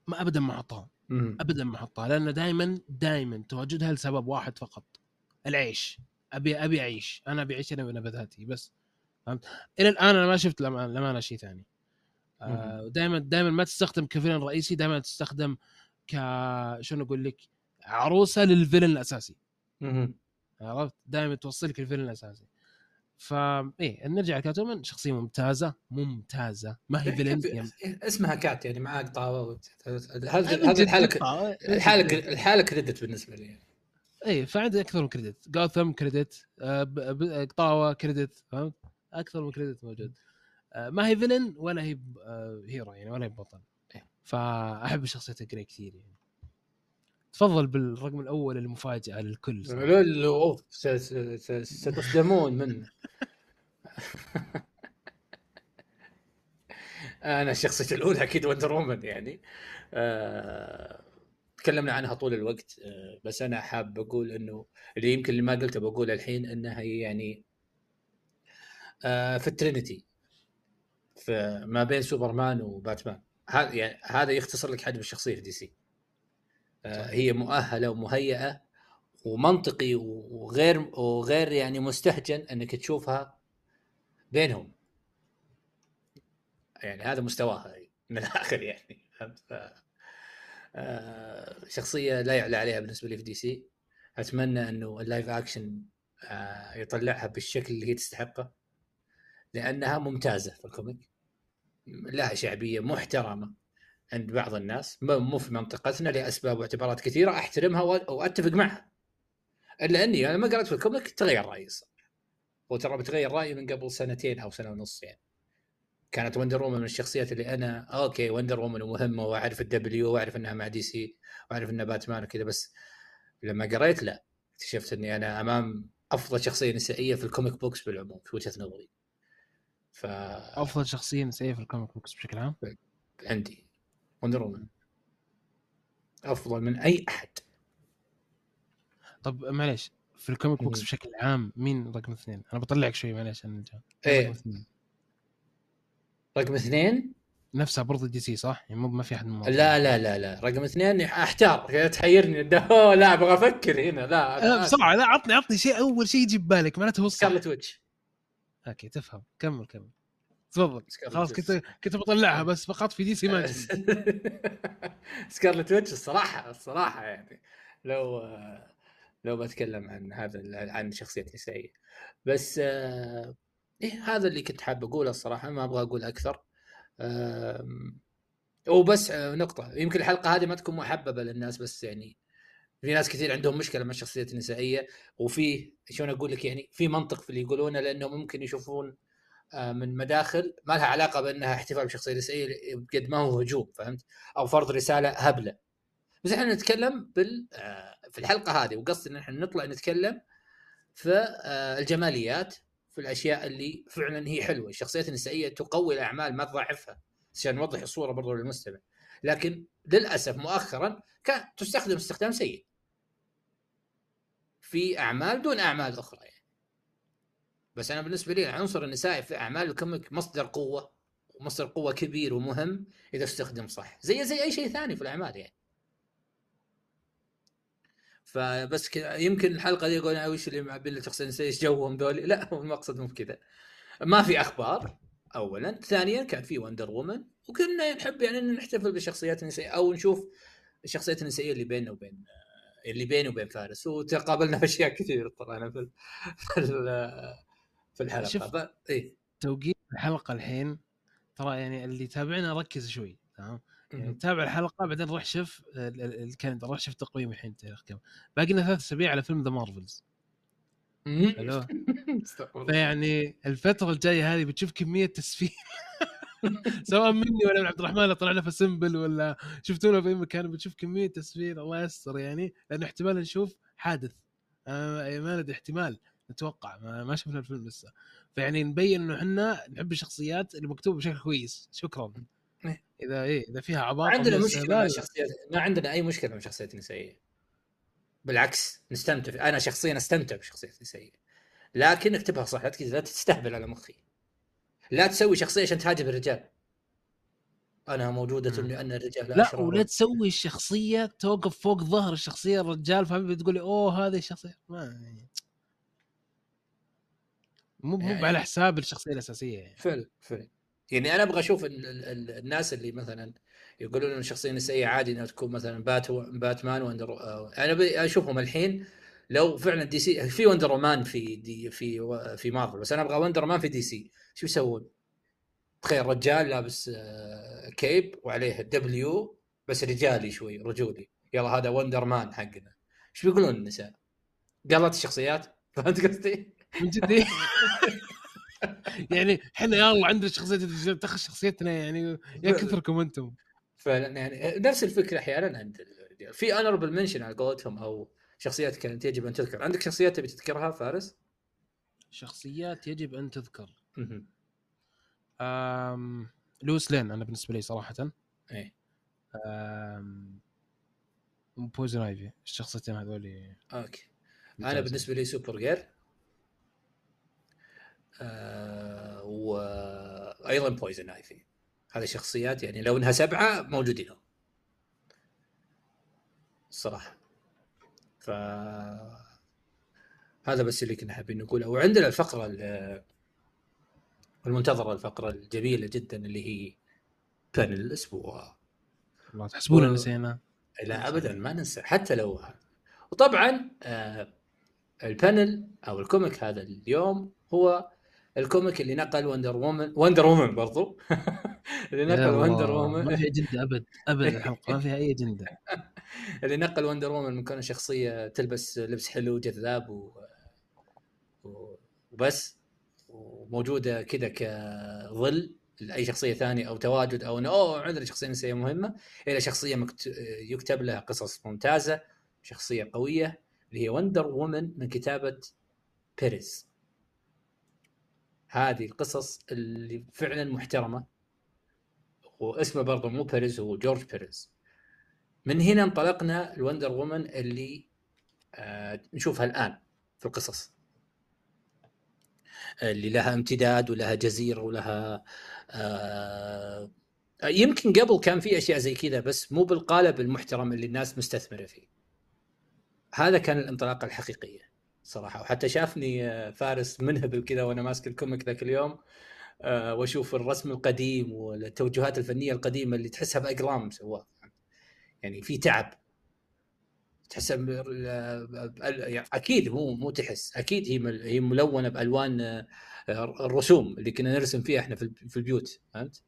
ما ابدا ما حطها ابدا ما حطها لان دائما دائما تواجدها لسبب واحد فقط العيش ابي ابي اعيش انا ابي اعيش انا ونباتاتي بس فهمت. الى الان انا ما شفت لما انا شيء ثاني آه دائما دائما ما تستخدم كفيلن رئيسي دائما تستخدم ك شلون اقول لك عروسه للفيلن الاساسي مم. عرفت دائما توصلك الفيلن الاساسي فا ايه نرجع لكاتومن شخصيه ممتازه ممتازه ما هي فيلن يعني... اسمها كات يعني معاك طاوله هذا هذا الحاله الحاله الحاله كريدت بالنسبه لي يعني. ايه فعندي اكثر من كريدت جوثم كريدت طاوه كريدت فهمت اكثر من كريدت موجود ما هي فيلن ولا هي هيرو يعني ولا هي بطل فاحب شخصيه جري كثير يعني. تفضل بالرقم الاول المفاجاه للكل ستسلمون منه. انا الشخصيه الاولى اكيد وندر وومن يعني أه... تكلمنا عنها طول الوقت أه... بس انا حاب اقول انه اللي يمكن اللي ما قلته بقول الحين انها يعني أه... في الترينيتي في ما بين سوبرمان وباتمان هذا يعني هذا يختصر لك حجم الشخصيه في دي سي هي مؤهله ومهيئه ومنطقي وغير وغير يعني مستهجن انك تشوفها بينهم يعني هذا مستواها من الاخر يعني ف... شخصيه لا يعلى عليها بالنسبه لي في دي سي. اتمنى انه اللايف اكشن يطلعها بالشكل اللي هي تستحقه لانها ممتازه في الكوميك لها شعبيه محترمه عند بعض الناس مو في منطقتنا لأسباب واعتبارات كثيرة أحترمها وأتفق معها إلا أني أنا ما قرأت في الكوميك تغير رأيي صراحة وترى بتغير رأيي من قبل سنتين أو سنة ونص يعني. كانت وندر وومن من الشخصيات اللي أنا أوكي وندر وومن مهمة وأعرف الدبليو وأعرف أنها مع دي سي وأعرف أنها باتمان وكذا بس لما قرأت لا اكتشفت أني أنا أمام أفضل شخصية نسائية في الكوميك بوكس بالعموم في وجهة نظري ف... أفضل شخصية نسائية في الكوميك بوكس بشكل عام عندي وندر وومن أفضل من أي أحد. طب معليش في الكوميك بوكس بشكل عام مين رقم اثنين؟ أنا بطلعك شوي معليش أنا الجواب إيه رقم اثنين. رقم اثنين نفسها برضه دي سي صح؟ يعني مو ما في أحد ممكن. لا لا لا لا رقم اثنين أحتار تحيرني ده لا أبغى أفكر هنا لا بسرعة لا عطني عطني شيء أول شيء يجي ببالك معناته هو الصح. سكارلت ويتش أوكي تفهم كمل كمل تفضل خلاص كنت كنت بطلعها بس فقط في دي سي مانشن. سكارلت ويتش الصراحه الصراحه يعني لو لو بتكلم عن هذا عن شخصيه نسائيه بس آه إيه هذا اللي كنت حاب اقوله الصراحه ما ابغى اقول اكثر آه وبس آه نقطه يمكن الحلقه هذه ما تكون محببه للناس بس يعني في ناس كثير عندهم مشكله مع الشخصيات النسائيه وفي شلون اقول لك يعني في منطق في اللي يقولونه لانه ممكن يشوفون من مداخل ما لها علاقه بانها احتفال بشخصيه نسائيه قد ما هو هجوم فهمت او فرض رساله هبله. بس احنا نتكلم بال في الحلقه هذه وقصدي ان احنا نطلع نتكلم في الجماليات في الاشياء اللي فعلا هي حلوه. الشخصيات النسائيه تقوي الاعمال ما تضعفها عشان نوضح الصوره برضو للمستمع لكن للاسف مؤخرا كانت تستخدم استخدام سيء في اعمال دون اعمال اخرى يعني. بس أنا بالنسبة لي العنصر النسائي في أعمال الكوميك مصدر قوة ومصدر قوة كبير ومهم إذا استخدم صح زي زي أي شيء ثاني في الأعمال يعني. فبس كده يمكن الحلقه دي يقولون وش اللي معبين الشخصيين ايش جوهم ذول. لا هو المقصد مو كذا، ما في اخبار اولا، ثانيا كان في وندر وومن وكنا نحب يعني ان نحتفل بالشخصيات النسائيه او نشوف الشخصيات النسائيه اللي بيننا وبين اللي بيني وبين فارس، وتقابلنا في اشياء كثير طلعنا في في الحلقه. اي توقيت الحلقه الحين ترى يعني اللي تابعنا ركز شوي تمام، يعني تابع الحلقه بعدين روح شوف الكندا، روح شوف تقويم الحين تاريخ كم باقي لنا ثلاث اسابيع على فيلم ذا مارفلز. حلو فيعني الفتره الجايه هذه بتشوف كميه تسفيه سواء مني ولا من عبد الرحمن اللي طلعنا في سمبل ولا شفتونا في اي مكان، بتشوف كميه تسفيه الله يستر يعني، لانه احتمال نشوف حادث ايمان احتمال نتوقع ما, ما شفنا الفيلم لسه، فيعني نبين انه احنا نحب الشخصيات اللي مكتوبه بشكل كويس. شكرا. اذا ايه اذا فيها عباقره عندنا مشكله مع الشخصيات، ما عندنا اي مشكله مع الشخصيات النسائيه، بالعكس نستمتع، انا شخصيا استمتع بالشخصيات النسائيه، لكن اكتبها صح، لا تستهبل على مخي، لا تسوي شخصيه عشان تعجب الرجال، انا موجوده لان الرجال لا, لا ولا تسوي الشخصيه توقف فوق ظهر الشخصيه الرجال، فهم بتقول لي اوه هذه الشخصيه ما يعني مو مو يعني... على حساب الشخصيه الاساسيه يعني. فعلا فعلا يعني انا ابغى اشوف ال ال الناس اللي مثلا يقولون ان الشخصيه النسائيه عادي انها تكون مثلا بات و... باتمان وندر، انا اشوفهم الحين لو فعلا دي سي في وندر ومان في دي في و... في مارفل، بس انا ابغى وندر ومان في دي سي. شو يسوون؟ تخيل رجال لابس كيب وعليه الدبليو بس رجالي شوي رجولي، يلا هذا وندر مان حقنا. شو بيقولون النساء؟ قالت الشخصيات فهمت قصدي من جدي يعني احنا يلا عندنا شخصيه تاخذ شخصيتنا يعني يا كثركم انتم. فعلا يعني نفس الفكره احيانا عند في honorable mention على قولتهم او شخصيات كانت يجب ان تذكر. عندك شخصيات تبي تذكرها فارس؟ شخصيات يجب ان تذكر امم لويس لين انا بالنسبه لي صراحه، اي امم بويزن ايفي، الشخصيتين هذول اوكي. انا بالنسبه لي سوبر جير آه، وأيضاً بويزن آيفي، هذه شخصيات يعني لو إنها سبعة موجودين الصراحة. فهذا بس اللي كنا حابين نقوله. وعندنا الفقرة المنتظرة، الفقرة الجميلة جداً اللي هي بان الأسبوع. ما تحسبون و... نسينا؟ لا أبداً ما ننسى حتى لو. وطبعاً آه، البانل أو الكوميك هذا اليوم هو الكوميك اللي نقل وندر وومن وندر وومن برضو اللي نقل وندر وومن ما فيها جنده أبد أبد الحلقة ما فيها أي جنده اللي نقل وندر وومن من كون شخصية تلبس لبس حلو جذاب و... و... وبس وموجودة كده كظل لأي شخصية ثانية أو تواجد أو أوه عندنا شخصية نسائية مهمة، إلى شخصية مكت... يكتب لها قصص ممتازة، شخصية قوية اللي هي وندر وومن من كتابة بيريز. هذه القصص اللي فعلا محترمة، واسمه برضه مو بيريز هو جورج بيريز. من هنا انطلقنا الوندر وومن اللي آه نشوفها الآن في القصص، اللي لها امتداد ولها جزيرة ولها آه يمكن قبل كان في أشياء زي كذا بس مو بالقالب المحترم اللي الناس مستثمرة فيه. هذا كان الانطلاقة الحقيقية صراحة، وحتى شافني فارس منهبل كذا وأنا ماسك الكوميك ذاك اليوم أه، وأشوف الرسم القديم والتوجهات الفنية القديمة اللي تحسها بأقلام سواء يعني في تعب تحسها يعني أكيد مو مو تحس أكيد هي هي ملونة بألوان الرسوم اللي كنا نرسم فيها إحنا في البيوت، فهمت؟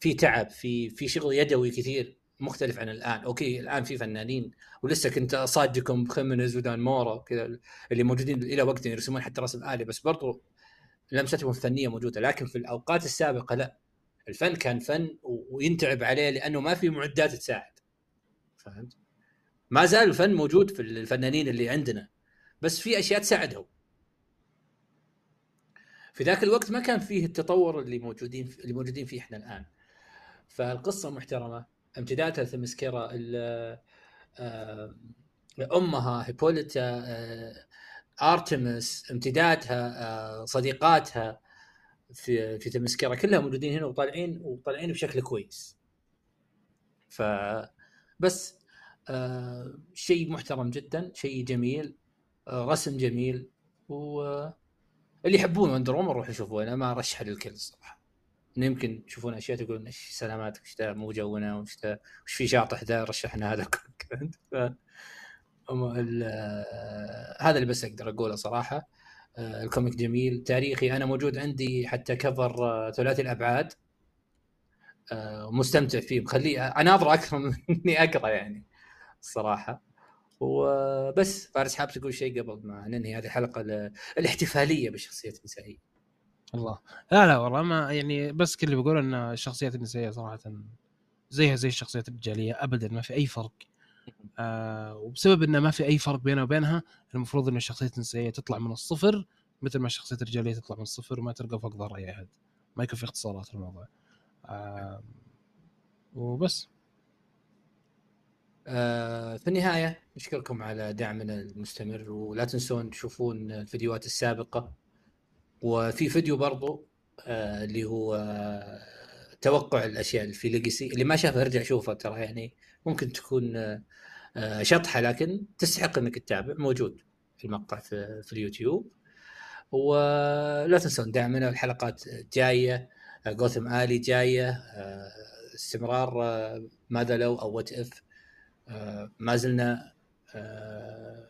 في تعب في في شغل يدوي كثير مختلف عن الآن. أوكي الآن في فنانين ولسه كنت أصادقكم بخمنز ودان مورا كذا اللي موجودين إلى وقت يرسمون حتى رسم آلي بس برضو لمستهم الفنية موجودة، لكن في الأوقات السابقة لا، الفن كان فن وينتعب عليه لأنه ما في معدات تساعد، فهمت؟ ما زال الفن موجود في الفنانين اللي عندنا بس في أشياء تساعدهم. في ذاك الوقت ما كان فيه التطور اللي موجودين اللي موجودين فيه إحنا الآن. فالقصة محترمة، امتدادها ثمسكيرا، أمها هيبوليتا، أرتمس، امتدادها صديقاتها في في ثمسكيرا كلها موجودين هنا وطالعين وطالعين بشكل كويس. فبس آه شيء محترم جدا، شيء جميل، آه رسم جميل، واللي يحبون وندر وومن روحوا شوفوه. انا ما ارشح للكل صراحه، يمكن يشوفون اشياء تقولون ايش سلاماتك ايش ذا مو جونا وش ذا وش في شاطح ذا رشحنا هذا كنت ف... هذا اللي بس اقدر اقوله صراحه. الكوميك جميل، تاريخي، انا موجود عندي حتى كفر ثلاثي الابعاد مستمتع فيه، بخليه اناظر اكثر من اني اقرا يعني الصراحه. وبس فارس حاب تقول شيء قبل ما ننهي هذه الحلقه الاحتفاليه بالشخصيات النسائيه؟ الله لا لا والله ما يعني، بس كل اللي بقول ان الشخصيات النسائيه صراحه زيها زي الشخصيات الرجاليه ابدا، ما في اي فرق. آه وبسبب انه ما في اي فرق بينها وبينها، المفروض ان الشخصيات النسائيه تطلع من الصفر مثل ما الشخصيات الرجاليه تطلع من الصفر، وما ترقى فوق ظهر اي احد، ما يكون في اختصارات الموضوع. آه وبس. آه في النهايه نشكركم على دعمنا المستمر، ولا تنسون تشوفون الفيديوهات السابقه، وفي فيديو برضو آه اللي هو آه توقع الاشياء اللي في ليجاسي، اللي ما شافه ارجع شوفه، ترى يعني ممكن تكون آه شطحه لكن تستحق انك تتابع، موجود في المقطع في, في اليوتيوب. ولا تنسون دعمنا، الحلقات جايه، غوثم آلي جايه، آه استمرار آه ماذا لو او وات اف، آه ما زلنا آه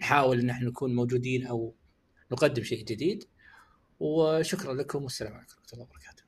نحاول ان احنا نكون موجودين او نقدم شيء جديد. وشكرا لكم والسلام عليكم ورحمه الله وبركاته.